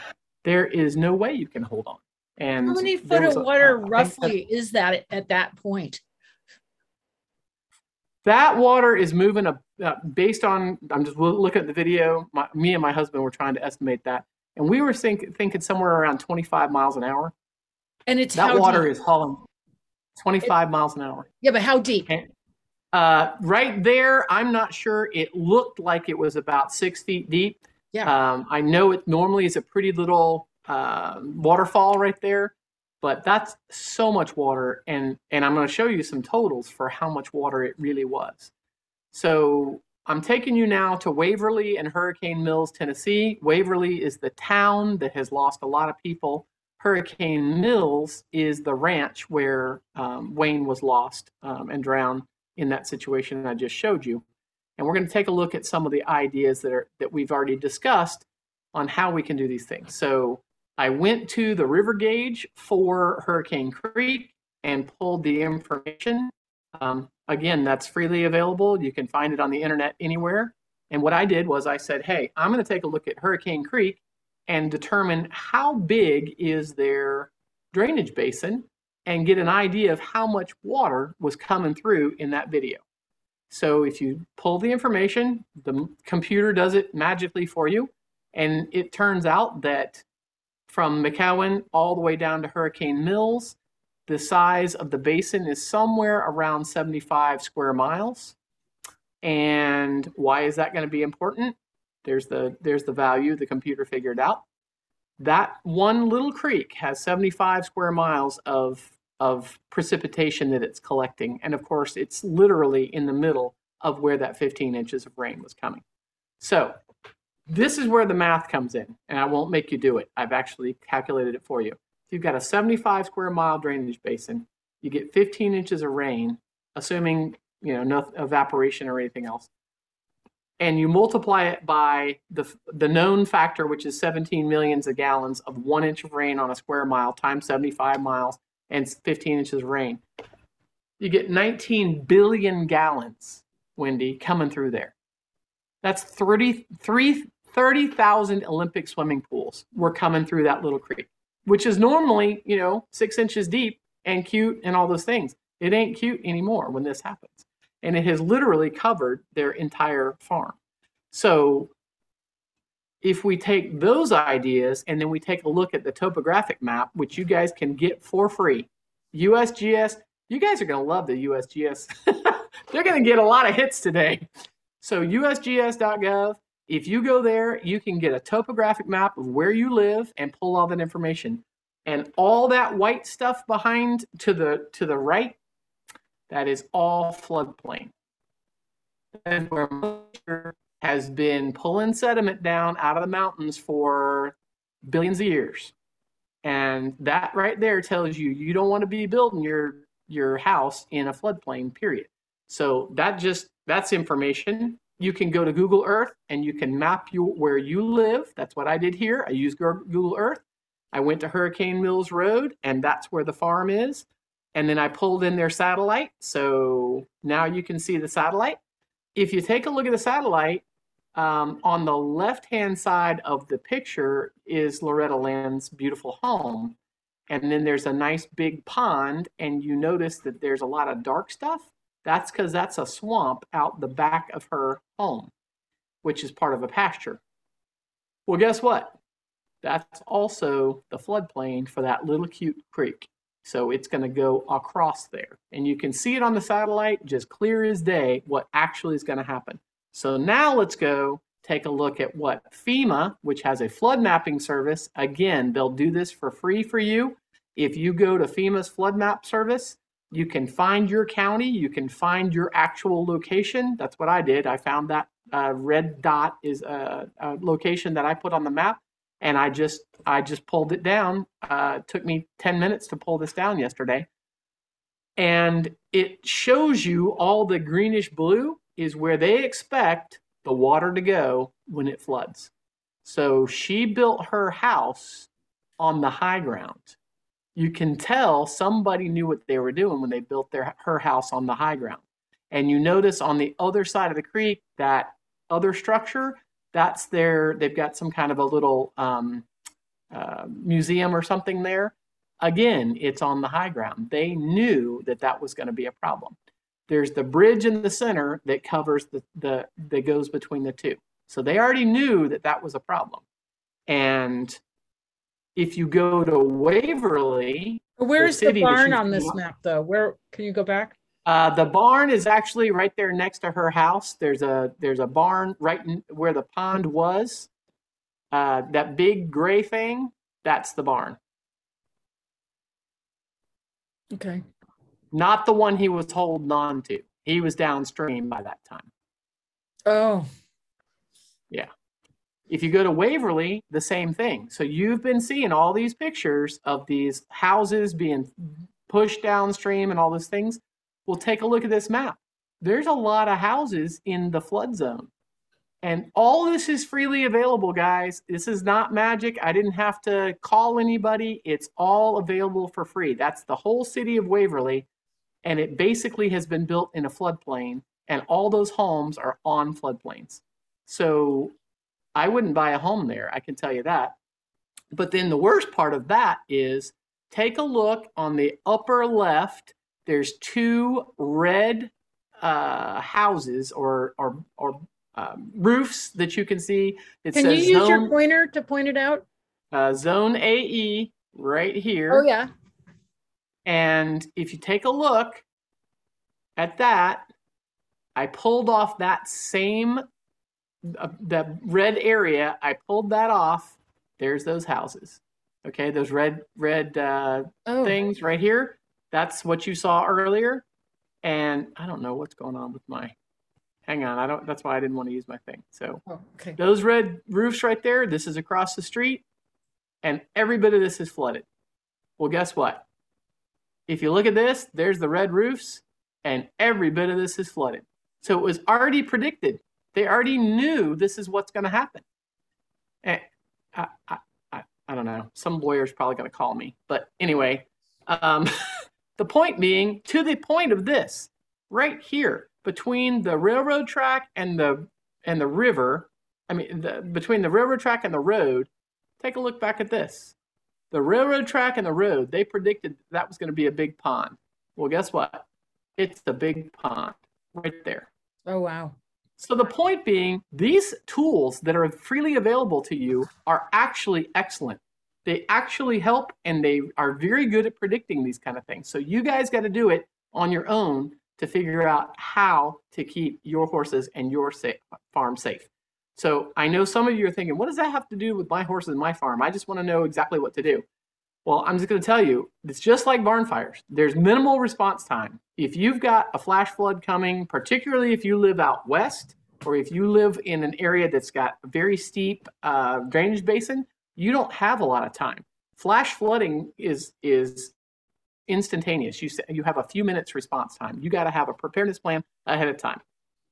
There is no way you can hold on. And how many foot of water roughly is that at that point? That water is moving based on, I'm just looking at the video. Me and my husband were trying to estimate that, and we were thinking somewhere around 25 miles an hour. And it's that water deep? Is hauling 25 miles an hour. Yeah, but how deep? And, right there, I'm not sure. It looked like it was about 6 feet deep. Yeah. I know it normally is a pretty little waterfall right there, but that's so much water. And I'm going to show you some totals for how much water it really was. So I'm taking you now to Waverly and Hurricane Mills, Tennessee. Waverly is the town that has lost a lot of people. Hurricane Mills is the ranch where Wayne was lost and drowned in that situation that I just showed you. And we're going to take a look at some of the ideas that we've already discussed on how we can do these things. So I went to the river gauge for Hurricane Creek and pulled the information. Again, that's freely available. You can find it on the internet anywhere. And what I did was I said, hey, I'm going to take a look at Hurricane Creek and determine how big is their drainage basin and get an idea of how much water was coming through in that video. So if you pull the information, the computer does it magically for you. And it turns out that from McCowan all the way down to Hurricane Mills, the size of the basin is somewhere around 75 square miles. And why is that going to be important? There's the value the computer figured out. That one little creek has 75 square miles of precipitation that it's collecting. And of course, it's literally in the middle of where that 15 inches of rain was coming. So this is where the math comes in, and I won't make you do it. I've actually calculated it for you. If you've got a 75 square mile drainage basin, you get 15 inches of rain, assuming no evaporation or anything else. And you multiply it by the known factor, which is 17 million gallons of 1 inch of rain on a square mile times 75 miles and 15 inches of rain. You get 19 billion gallons, Wendy, coming through there. That's 30,000 Olympic swimming pools were coming through that little creek, which is normally, you know, 6 inches deep and cute and all those things. It ain't cute anymore when this happens. And it has literally covered their entire farm. So if we take those ideas and then we take a look at the topographic map, which you guys can get for free, USGS, you guys are going to love the USGS. They're going to get a lot of hits today. So USGS.gov, if you go there, you can get a topographic map of where you live and pull all that information. And all that white stuff behind to the right, that is all floodplain. That's where moisture has been pulling sediment down out of the mountains for billions of years. And that right there tells you, you don't want to be building your house in a floodplain, period. So that's information. You can go to Google Earth and you can map where you live. That's what I did here. I used Google Earth. I went to Hurricane Mills Road, and that's where the farm is. And then I pulled in their satellite. So now you can see the satellite. If you take a look at the satellite, on the left-hand side of the picture is Loretta Lynn's beautiful home. And then there's a nice big pond, and you notice that there's a lot of dark stuff. That's because that's a swamp out the back of her home, which is part of a pasture. Well, guess what? That's also the floodplain for that little cute creek. So it's going to go across there. And you can see it on the satellite, just clear as day, what actually is going to happen. So now let's go take a look at what FEMA, which has a flood mapping service, again, they'll do this for free for you. If you go to FEMA's flood map service, you can find your county, you can find your actual location. That's what I did. I found that red dot is a location that I put on the map, and I just pulled it down. It took me 10 minutes to pull this down yesterday. And it shows you all the greenish blue is where they expect the water to go when it floods. So she built her house on the high ground. You can tell somebody knew what they were doing when they built her house on the high ground. And you notice on the other side of the creek, that other structure, that's they've got some kind of a little museum or something there. Again, it's on the high ground. They knew that that was going to be a problem. There's the bridge in the center that covers that goes between the two. So they already knew that that was a problem. And if you go to Waverly, where's the barn on this map though? Where can you go back? The barn is actually right there next to her house. There's a barn right where the pond was. That big gray thing, that's the barn. Okay. Not the one he was holding on to. He was downstream by that time. Oh. Yeah. If you go to Waverly, the same thing. So you've been seeing all these pictures of these houses being pushed downstream and all those things. Well, take a look at this map. There's a lot of houses in the flood zone. And all this is freely available, guys. This is not magic. I didn't have to call anybody. It's all available for free. That's the whole city of Waverly. And it basically has been built in a floodplain. And all those homes are on floodplains. So I wouldn't buy a home there, I can tell you that. But then the worst part of that is, take a look on the upper left. There's two red houses or roofs that you can see. It can says you use your pointer to point it out? Zone AE right here. Oh, yeah. And if you take a look at that, I pulled off that same, the red area, I pulled that off. There's those houses. Okay, those red things right here. That's what you saw earlier. And I don't know what's going on with my, hang on. That's why I didn't want to use my thing. So okay. Those red roofs right there, this is across the street, and every bit of this is flooded. Well, guess what? If you look at this, there's the red roofs, and every bit of this is flooded. So it was already predicted. They already knew this is what's going to happen. And I don't know. Some lawyer's probably going to call me, but anyway, The point being, to the point of this, right here, between the railroad track and the river, between the railroad track and the road, take a look back at this. The railroad track and the road, they predicted that was going to be a big pond. Well, guess what? It's the big pond right there. Oh, wow. So the point being, these tools that are freely available to you are actually excellent. They actually help, and they are very good at predicting these kind of things. So you guys got to do it on your own to figure out how to keep your horses and your farm safe. So I know some of you are thinking, what does that have to do with my horses and my farm? I just want to know exactly what to do. Well, I'm just going to tell you, it's just like barn fires. There's minimal response time. If you've got a flash flood coming, particularly if you live out west, or if you live in an area that's got a very steep drainage basin, you don't have a lot of time. Flash flooding is instantaneous. You have a few minutes response time. You got to have a preparedness plan ahead of time.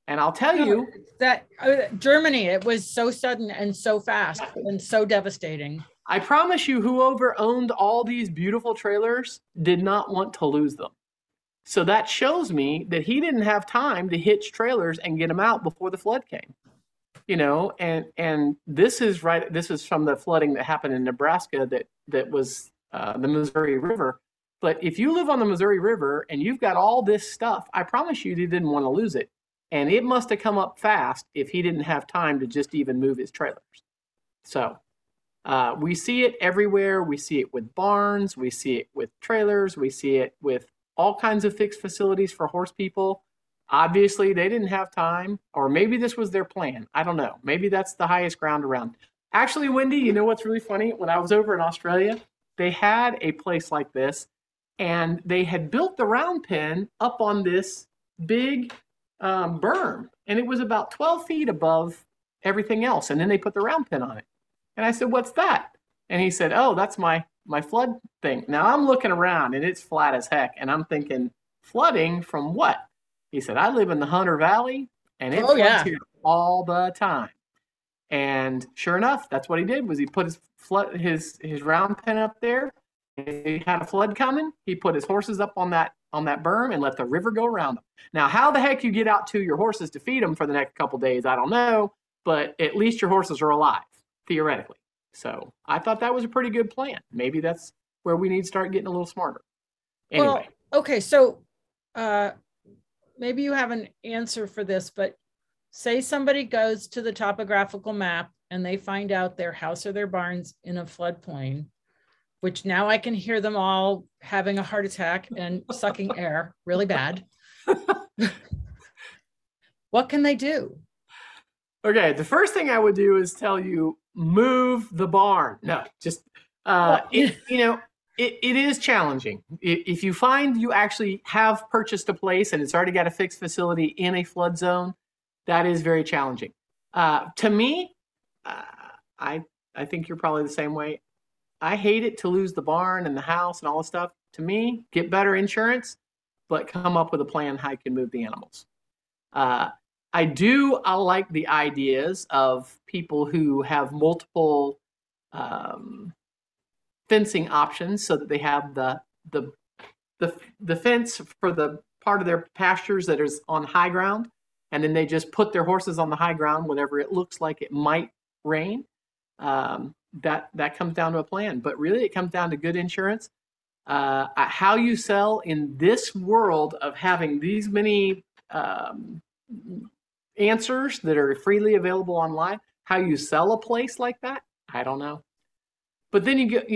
And I'll tell you that Germany, it was so sudden and so fast and so devastating. I promise you, whoever owned all these beautiful trailers did not want to lose them. So that shows me that he didn't have time to hitch trailers and get them out before the flood came. You know, and this is from the flooding that happened in Nebraska that was the Missouri River. But if you live on the Missouri River and you've got all this stuff, I promise you he didn't want to lose it. And it must have come up fast if he didn't have time to just even move his trailers. So we see it everywhere. We see it with barns. We see it with trailers. We see it with all kinds of fixed facilities for horse people. Obviously, they didn't have time, or maybe this was their plan. I don't know. Maybe that's the highest ground around. Actually, Wendy, you know what's really funny? When I was over in Australia, they had a place like this, and they had built the round pen up on this big berm, and it was about 12 feet above everything else, and then they put the round pin on it. And I said, what's that? And he said, oh, that's my flood thing. Now I'm looking around, and it's flat as heck, and I'm thinking, flooding from what? He said, I live in the Hunter Valley, and it floods here all the time. And sure enough, that's what he did, was he put his round pin up there. He had a flood coming. He put his horses up on that berm and let the river go around them. Now, how the heck you get out to your horses to feed them for the next couple days, I don't know, but at least your horses are alive, theoretically. So I thought that was a pretty good plan. Maybe that's where we need to start getting a little smarter. Anyway. Well, okay, so maybe you have an answer for this, but say somebody goes to the topographical map and they find out their house or their barn's in a floodplain, which now I can hear them all having a heart attack and sucking air really bad. What can they do? Okay, the first thing I would do is tell you, move the barn. No, just, it is challenging. If you find you actually have purchased a place and it's already got a fixed facility in a flood zone, that is very challenging. To me, I think you're probably the same way. I hate it to lose the barn and the house and all this stuff. To me, get better insurance, but come up with a plan how you can move the animals. I like the ideas of people who have multiple fencing options, so that they have the fence for the part of their pastures that is on high ground, and then they just put their horses on the high ground whenever it looks like it might rain. That comes down to a plan, but really it comes down to good insurance. How you sell in this world of having these many answers that are freely available online, how you sell a place like that, I don't know. But then you get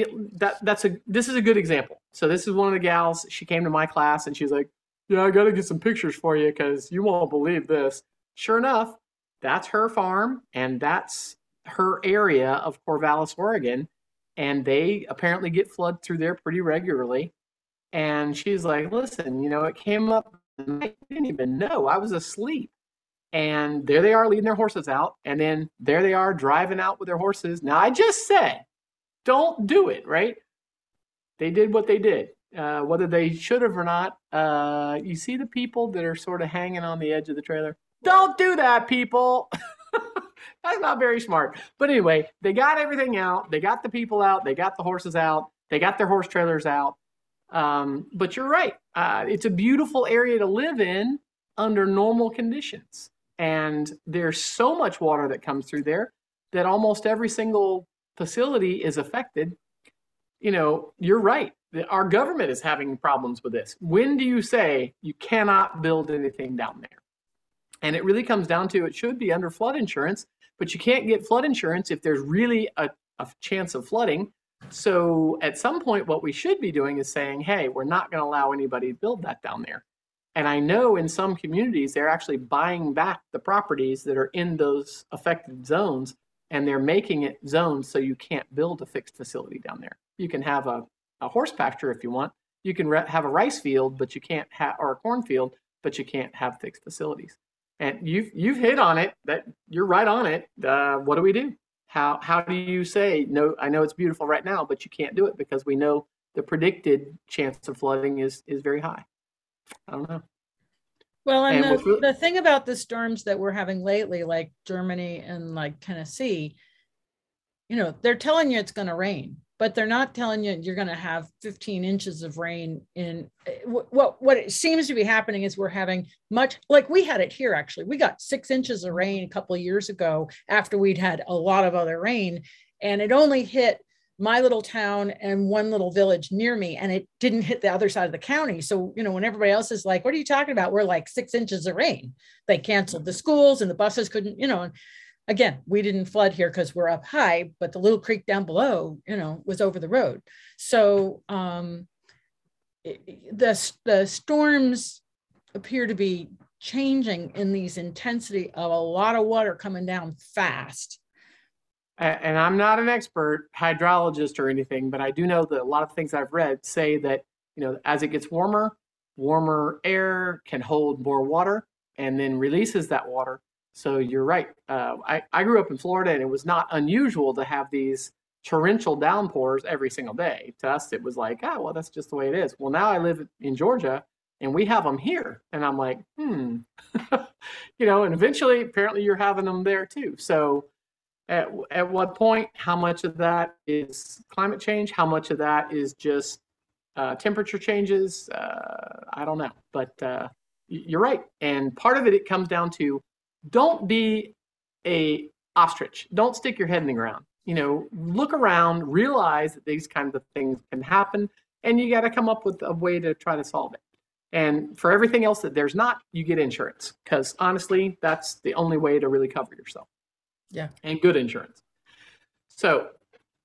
this is a good example. So this is one of the gals, she came to my class and she's like, yeah, I got to get some pictures for you because you won't believe this. Sure enough, that's her farm and that's her area of Corvallis, Oregon, and they apparently get flooded through there pretty regularly. And she's like, listen, it came up and I didn't even know, I was asleep. And there they are leading their horses out, and then there they are driving out with their horses. Now, I just said, don't do it, right? They did what they did. Whether they should have or not, you see the people that are sort of hanging on the edge of the trailer? Don't do that, people! That's not very smart. But anyway, they got everything out. They got the people out. They got the horses out. They got their horse trailers out. But you're right. It's a beautiful area to live in under normal conditions. And there's so much water that comes through there that almost every single facility is affected. You know, you're right. Our government is having problems with this. When do you say you cannot build anything down there? And it really comes down to, it should be under flood insurance, but you can't get flood insurance if there's really a chance of flooding. So at some point, what we should be doing is saying, hey, we're not going to allow anybody to build that down there. And I know in some communities, they're actually buying back the properties that are in those affected zones, and they're making it zoned so you can't build a fixed facility down there. You can have a horse pasture if you want. You can have a rice field, but you can't have, or a cornfield, but you can't have fixed facilities. And you've hit on it. That you're right on it. What do we do? How do you say no? I know it's beautiful right now, but you can't do it because we know the predicted chance of flooding is very high. I don't know. Well, and the thing about the storms that we're having lately, like Germany and like Tennessee, you know, they're telling you it's going to rain, but they're not telling you you're going to have 15 inches of rain. In what it seems to be happening is we're having much, like we had it here, actually. We got 6 inches of rain a couple of years ago after we'd had a lot of other rain, and it only hit my little town and one little village near me, and it didn't hit the other side of the county. So, you know, when everybody else is like, what are you talking about? We're like 6 inches of rain. They canceled the schools and the buses couldn't, you know, and again, we didn't flood here because we're up high, but the little creek down below, you know, was over the road. So the storms appear to be changing in these intensity of a lot of water coming down fast. And I'm not an expert hydrologist or anything, but I do know that a lot of things I've read say that, you know, as it gets warmer, warmer air can hold more water and then releases that water. So you're right. I grew up in Florida, and it was not unusual to have these torrential downpours every single day. To us, it was like, ah, well, that's just the way it is. Well, now I live in Georgia, and we have them here. And I'm like, you know, and eventually, apparently you're having them there too. So At what point, how much of that is climate change? How much of that is just temperature changes? I don't know, but you're right. And part of it, it comes down to, don't be a ostrich. Don't stick your head in the ground. You know, look around, realize that these kinds of things can happen, and you got to come up with a way to try to solve it. And for everything else that there's not, you get insurance, because honestly, that's the only way to really cover yourself. Yeah. And good insurance. So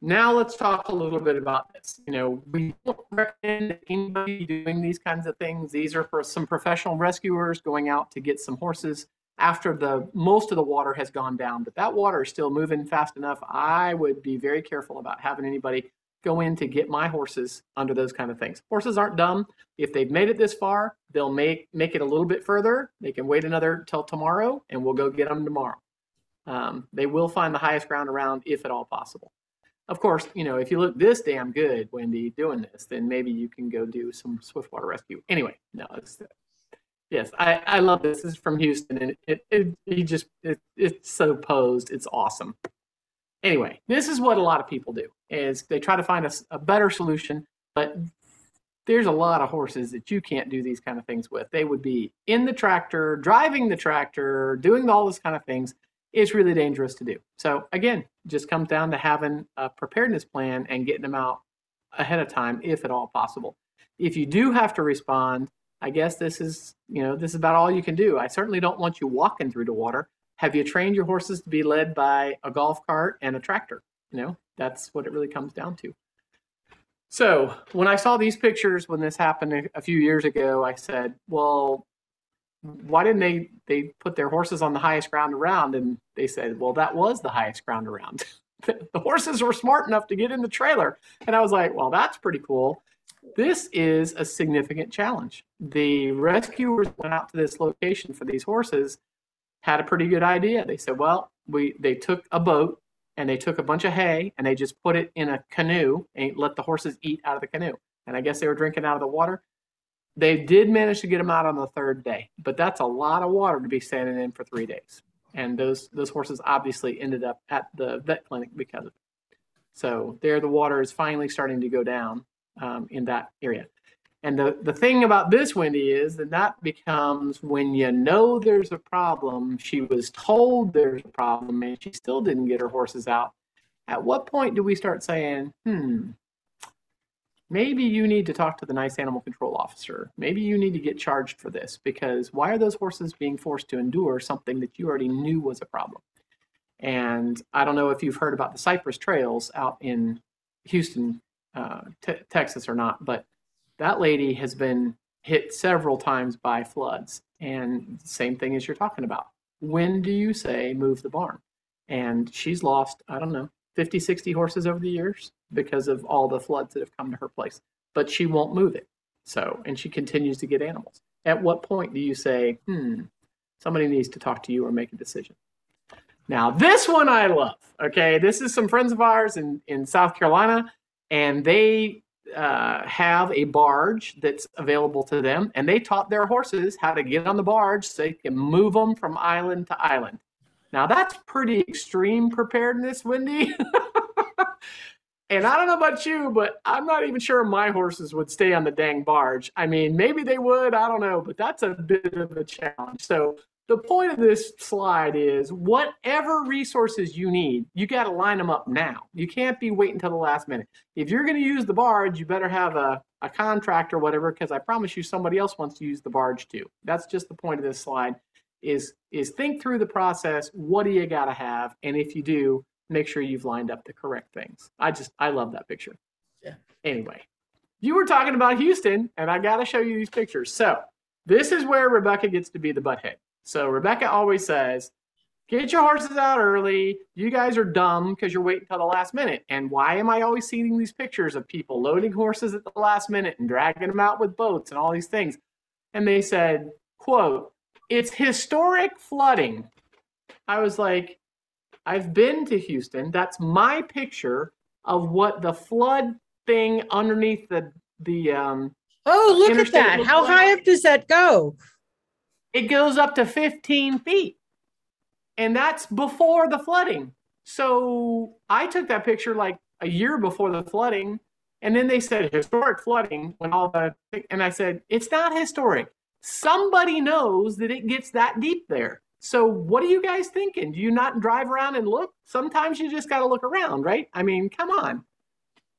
now let's talk a little bit about this. You know, we don't recommend anybody doing these kinds of things. These are for some professional rescuers going out to get some horses after the most of the water has gone down, but that water is still moving fast enough. I would be very careful about having anybody go in to get my horses under those kind of things. Horses aren't dumb. If they've made it this far, they'll make it a little bit further. They can wait another till tomorrow, and we'll go get them tomorrow. They will find the highest ground around if at all possible. Of course, you know, if you look this damn good, Wendy, doing this, then maybe you can go do some swiftwater rescue. Anyway, no, it's, yes, I love this. This is from Houston, and it's so posed. It's awesome. Anyway, this is what a lot of people do, is they try to find a better solution, but there's a lot of horses that you can't do these kind of things with. They would be in the tractor, driving the tractor, doing all those kind of things. It's really dangerous to do. So again, just comes down to having a preparedness plan and getting them out ahead of time, if at all possible. If you do have to respond, I guess this is, you know, this is about all you can do. I certainly don't want you walking through the water. Have you trained your horses to be led by a golf cart and a tractor? You know, that's what it really comes down to. So when I saw these pictures, when this happened a few years ago, I said, well, why didn't they put their horses on the highest ground around? And they said, well, that was the highest ground around. The horses were smart enough to get in the trailer. And I was like, well, that's pretty cool. This is a significant challenge. The rescuers went out to this location for these horses, had a pretty good idea. They said, well, they took a boat and they took a bunch of hay and they just put it in a canoe and let the horses eat out of the canoe. And I guess they were drinking out of the water. They did manage to get them out on the third day, but that's a lot of water to be standing in for 3 days. And those horses obviously ended up at the vet clinic because of it. So there the water is finally starting to go down in that area. And the thing about this, Wendy, is that that becomes when you know there's a problem. She was told there's a problem and she still didn't get her horses out. At what point do we start saying, maybe you need to talk to the nice animal control officer. Maybe you need to get charged for this, because why are those horses being forced to endure something that you already knew was a problem? And I don't know if you've heard about the Cypress Trails out in Houston, Texas or not, but that lady has been hit several times by floods. And same thing as you're talking about. When do you say move the barn? And she's lost, I don't know, 50, 60 horses over the years because of all the floods that have come to her place, but she won't move it. So, and she continues to get animals. At what point do you say, somebody needs to talk to you or make a decision? Now, this one I love, okay? This is some friends of ours in South Carolina, and they have a barge that's available to them, and they taught their horses how to get on the barge so they can move them from island to island. Now, that's pretty extreme preparedness, Wendy. And I don't know about you, but I'm not even sure my horses would stay on the dang barge. I mean, maybe they would, I don't know, but that's a bit of a challenge. So the point of this slide is whatever resources you need, you got to line them up now. You can't be waiting until the last minute. If you're going to use the barge, you better have a contract or whatever, because I promise you somebody else wants to use the barge too. That's just the point of this slide. Is think through the process. What do you got to have? And if you do, make sure you've lined up the correct things. I love that picture. Yeah. Anyway, you were talking about Houston, and I got to show you these pictures. So this is where Rebecca gets to be the butthead. So Rebecca always says, get your horses out early. You guys are dumb because you're waiting till the last minute. And why am I always seeing these pictures of people loading horses at the last minute and dragging them out with boats and all these things? And they said, quote, it's historic flooding. I was like, I've been to Houston. That's my picture of what the flood thing underneath the oh, look at that. How high up does that go? It goes up to 15 feet. And that's before the flooding. So I took that picture like a year before the flooding. And then they said historic flooding when all the, and I said, it's not historic. Somebody knows that it gets that deep there. So what are you guys thinking? Do you not drive around and look? Sometimes you just got to look around, right? I mean, come on.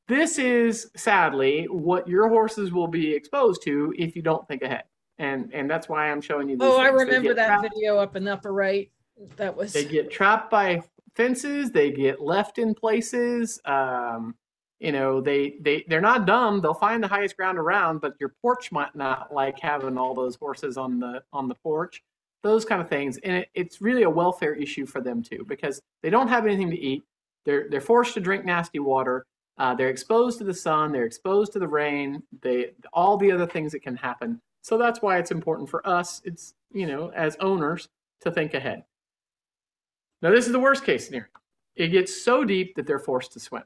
This is sadly what your horses will be exposed to if you don't think ahead. And that's why I'm showing you this. Oh, I remember that video up in the upper right. That was. They get trapped by fences. They get left in places. You know, they're not dumb. They'll find the highest ground around, but your porch might not like having all those horses on the porch, those kind of things. And it's really a welfare issue for them too, because they don't have anything to eat. They're forced to drink nasty water. They're exposed to the sun. They're exposed to the rain. All the other things that can happen. So that's why it's important for us, it's, you know, as owners, to think ahead. Now, this is the worst case scenario. It gets so deep that they're forced to swim.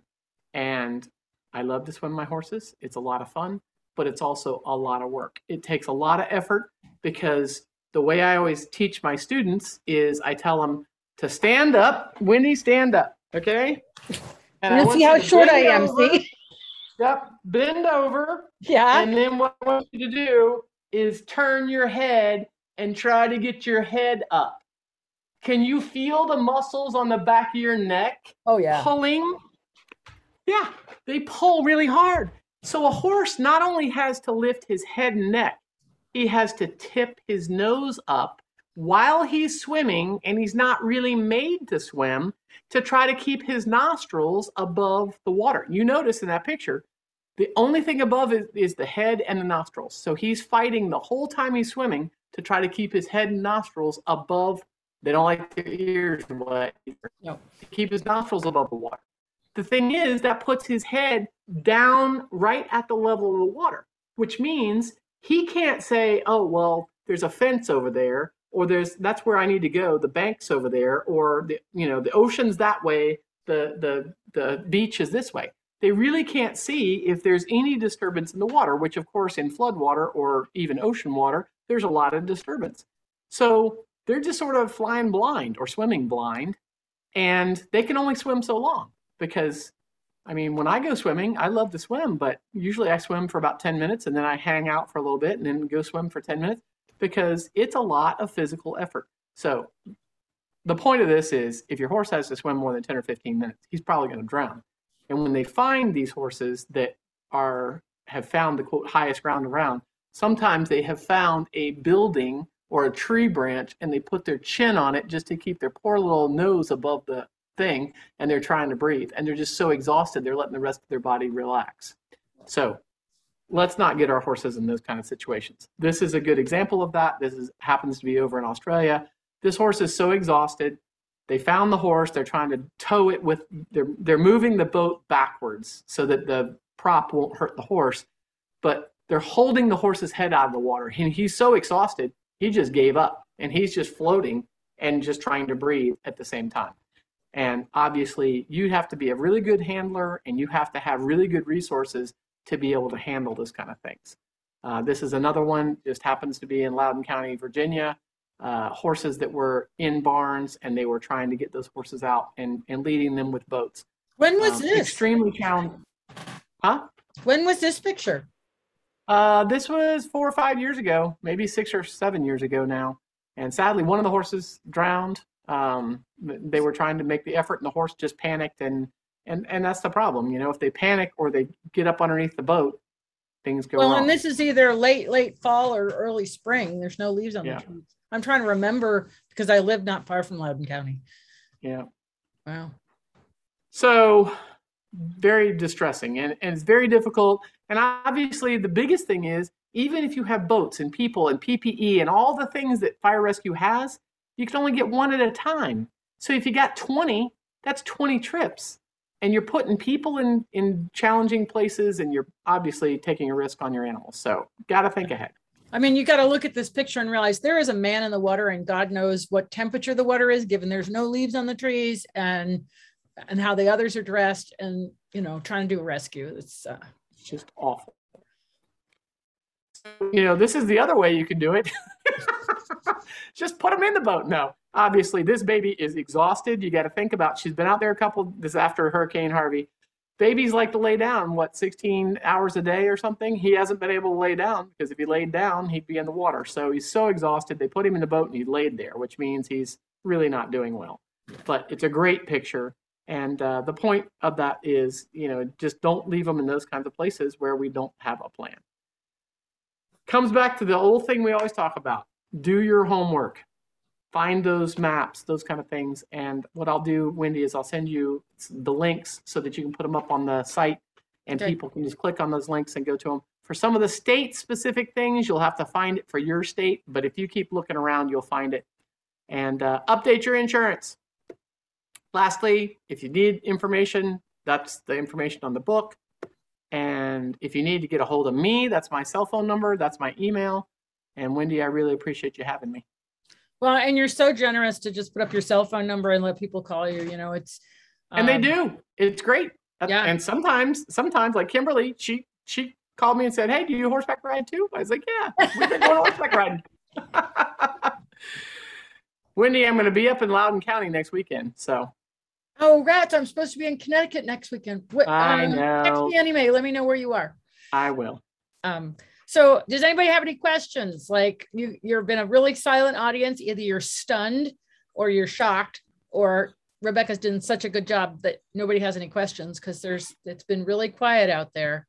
And I love to swim my horses. It's a lot of fun, but it's also a lot of work. It takes a lot of effort, because the way I always teach my students is I tell them to stand up. Wendy, stand up, okay? And you see how short I am, see? Yep, bend over. Yeah. And then what I want you to do is turn your head and try to get your head up. Can you feel the muscles on the back of your neck? Oh, yeah. Pulling? Yeah, they pull really hard. So a horse not only has to lift his head and neck, he has to tip his nose up while he's swimming, and he's not really made to swim, to try to keep his nostrils above the water. You notice in that picture, the only thing above is the head and the nostrils. So he's fighting the whole time he's swimming to try to keep his head and nostrils above. They don't like their ears and what, no. To keep his nostrils above the water. The thing is, that puts his head down right at the level of the water, which means he can't say, oh, well, there's a fence over there, or that's where I need to go. The bank's over there, or the ocean's that way. The beach is this way. They really can't see if there's any disturbance in the water, which of course in flood water or even ocean water, there's a lot of disturbance. So they're just sort of flying blind or swimming blind, and they can only swim so long because I mean, when I go swimming, I love to swim, but usually I swim for about 10 minutes and then I hang out for a little bit and then go swim for 10 minutes because it's a lot of physical effort. So the point of this is if your horse has to swim more than 10 or 15 minutes, he's probably going to drown. And when they find these horses that have found the quote highest ground around, sometimes they have found a building or a tree branch and they put their chin on it just to keep their poor little nose above the thing, and they're trying to breathe and they're just so exhausted they're letting the rest of their body relax. So let's not get our horses in those kind of situations. This is a good example of that. Happens to be over in Australia. This horse is so exhausted. They found the horse. They're trying to tow it with they're moving the boat backwards so that the prop won't hurt the horse, but they're holding the horse's head out of the water and he's so exhausted he just gave up and he's just floating and just trying to breathe at the same time. And obviously, you have to be a really good handler and you have to have really good resources to be able to handle those kind of things. This is another one, just happens to be in Loudoun County, Virginia. Horses that were in barns and they were trying to get those horses out and leading them with boats. When was this? Extremely challenging. Huh? When was this picture? This was 4 or 5 years ago, maybe 6 or 7 years ago now. And sadly, one of the horses drowned. They were trying to make the effort and the horse just panicked and that's the problem. You know, if they panic or they get up underneath the boat, things go wrong. Well, and this is either late fall or early spring. There's no leaves on the trees. I'm trying to remember because I live not far from Loudoun County. Yeah. Wow. So very distressing and it's very difficult. And obviously the biggest thing is, even if you have boats and people and PPE and all the things that fire rescue has, you can only get one at a time. So if you got 20, that's 20 trips. And you're putting people in challenging places and you're obviously taking a risk on your animals. So got to think ahead. I mean, you got to look at this picture and realize there is a man in the water and God knows what temperature the water is, given there's no leaves on the trees and how the others are dressed and, you know, trying to do a rescue. It's just awful. You know, this is the other way you can do it. Just put them in the boat. No, obviously this baby is exhausted. You got to think about, she's been out there this after Hurricane Harvey. Babies like to lay down, 16 hours a day or something. He hasn't been able to lay down because if he laid down, he'd be in the water. So he's so exhausted. They put him in the boat and he laid there, which means he's really not doing well, but it's a great picture. And the point of that is, you know, just don't leave them in those kinds of places where we don't have a plan. Comes back to the old thing we always talk about. Do your homework, find those maps, those kind of things. And what I'll do, Wendy, is I'll send you the links so that you can put them up on the site and people can just click on those links and go to them. For some of the state specific things, you'll have to find it for your state, but if you keep looking around, you'll find it. And update your insurance. Lastly, if you need information, that's the information on the book. And if you need to get a hold of me, that's my cell phone number, that's my email. And Wendy, I really appreciate you having me. Well, and you're so generous to just put up your cell phone number and let people call you. You know, it's and they do. It's great. Yeah. And sometimes like Kimberly, she called me and said, "Hey, do you horseback ride too?" I was like, "Yeah, we've been going horseback riding." Wendy, I'm going to be up in Loudoun County next weekend. So. Oh, rats! I'm supposed to be in Connecticut next weekend. I know. Text me anyway. Let me know where you are. I will. So does anybody have any questions? Like you've been a really silent audience, either you're stunned or you're shocked, or Rebecca's done such a good job that nobody has any questions because it's been really quiet out there.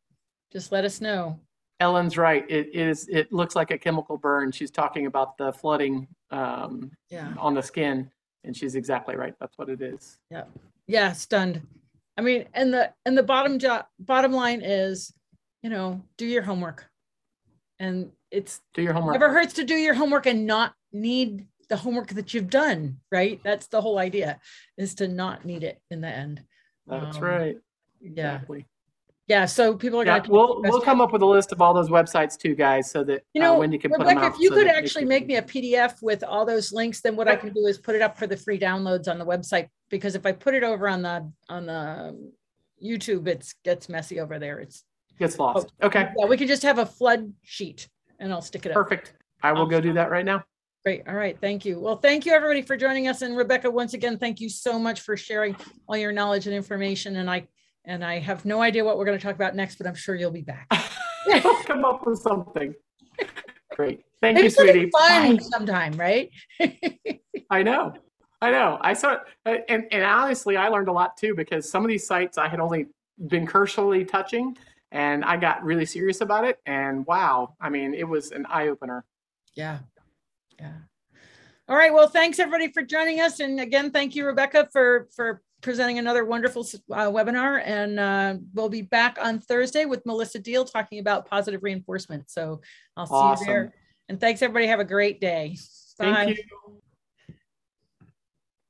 Just let us know. Ellen's right. It looks like a chemical burn. She's talking about the flooding on the skin and she's exactly right. That's what it is. Yeah. Yeah. Stunned. I mean, and the bottom line is, you know, do your homework. And it's do your homework. Never hurts to do your homework and not need the homework that you've done, right? That's the whole idea, is to not need it in the end. That's right. Exactly. Yeah. So people are going to. We'll come up with a list of all those websites too, guys, so that you know, Wendy can Rebecca, put them up. If you could actually make me a PDF with all those links, then what I can do is put it up for the free downloads on the website. Because if I put it over on the YouTube, it gets messy over there. Gets lost. Oh, okay. Yeah, we could just have a flood sheet and I'll stick it up. Perfect. I will go do that right now. Great. All right. Thank you. Well, thank you everybody for joining us. And Rebecca, once again, thank you so much for sharing all your knowledge and information. And I And I have no idea what we're going to talk about next, but I'm sure you'll be back. I'll come up with something. Great. Thank you, sweetie. Fun sometime, right? I know. I saw it. And honestly, I learned a lot too, because some of these sites I had only been cursorily touching, and I got really serious about it. And wow, I mean, it was an eye opener. Yeah. All right. Well, thanks everybody for joining us. And again, thank you, Rebecca, for presenting another wonderful webinar. And we'll be back on Thursday with Melissa Deal talking about positive reinforcement. So I'll see you there. And thanks everybody. Have a great day. Bye. Thank you.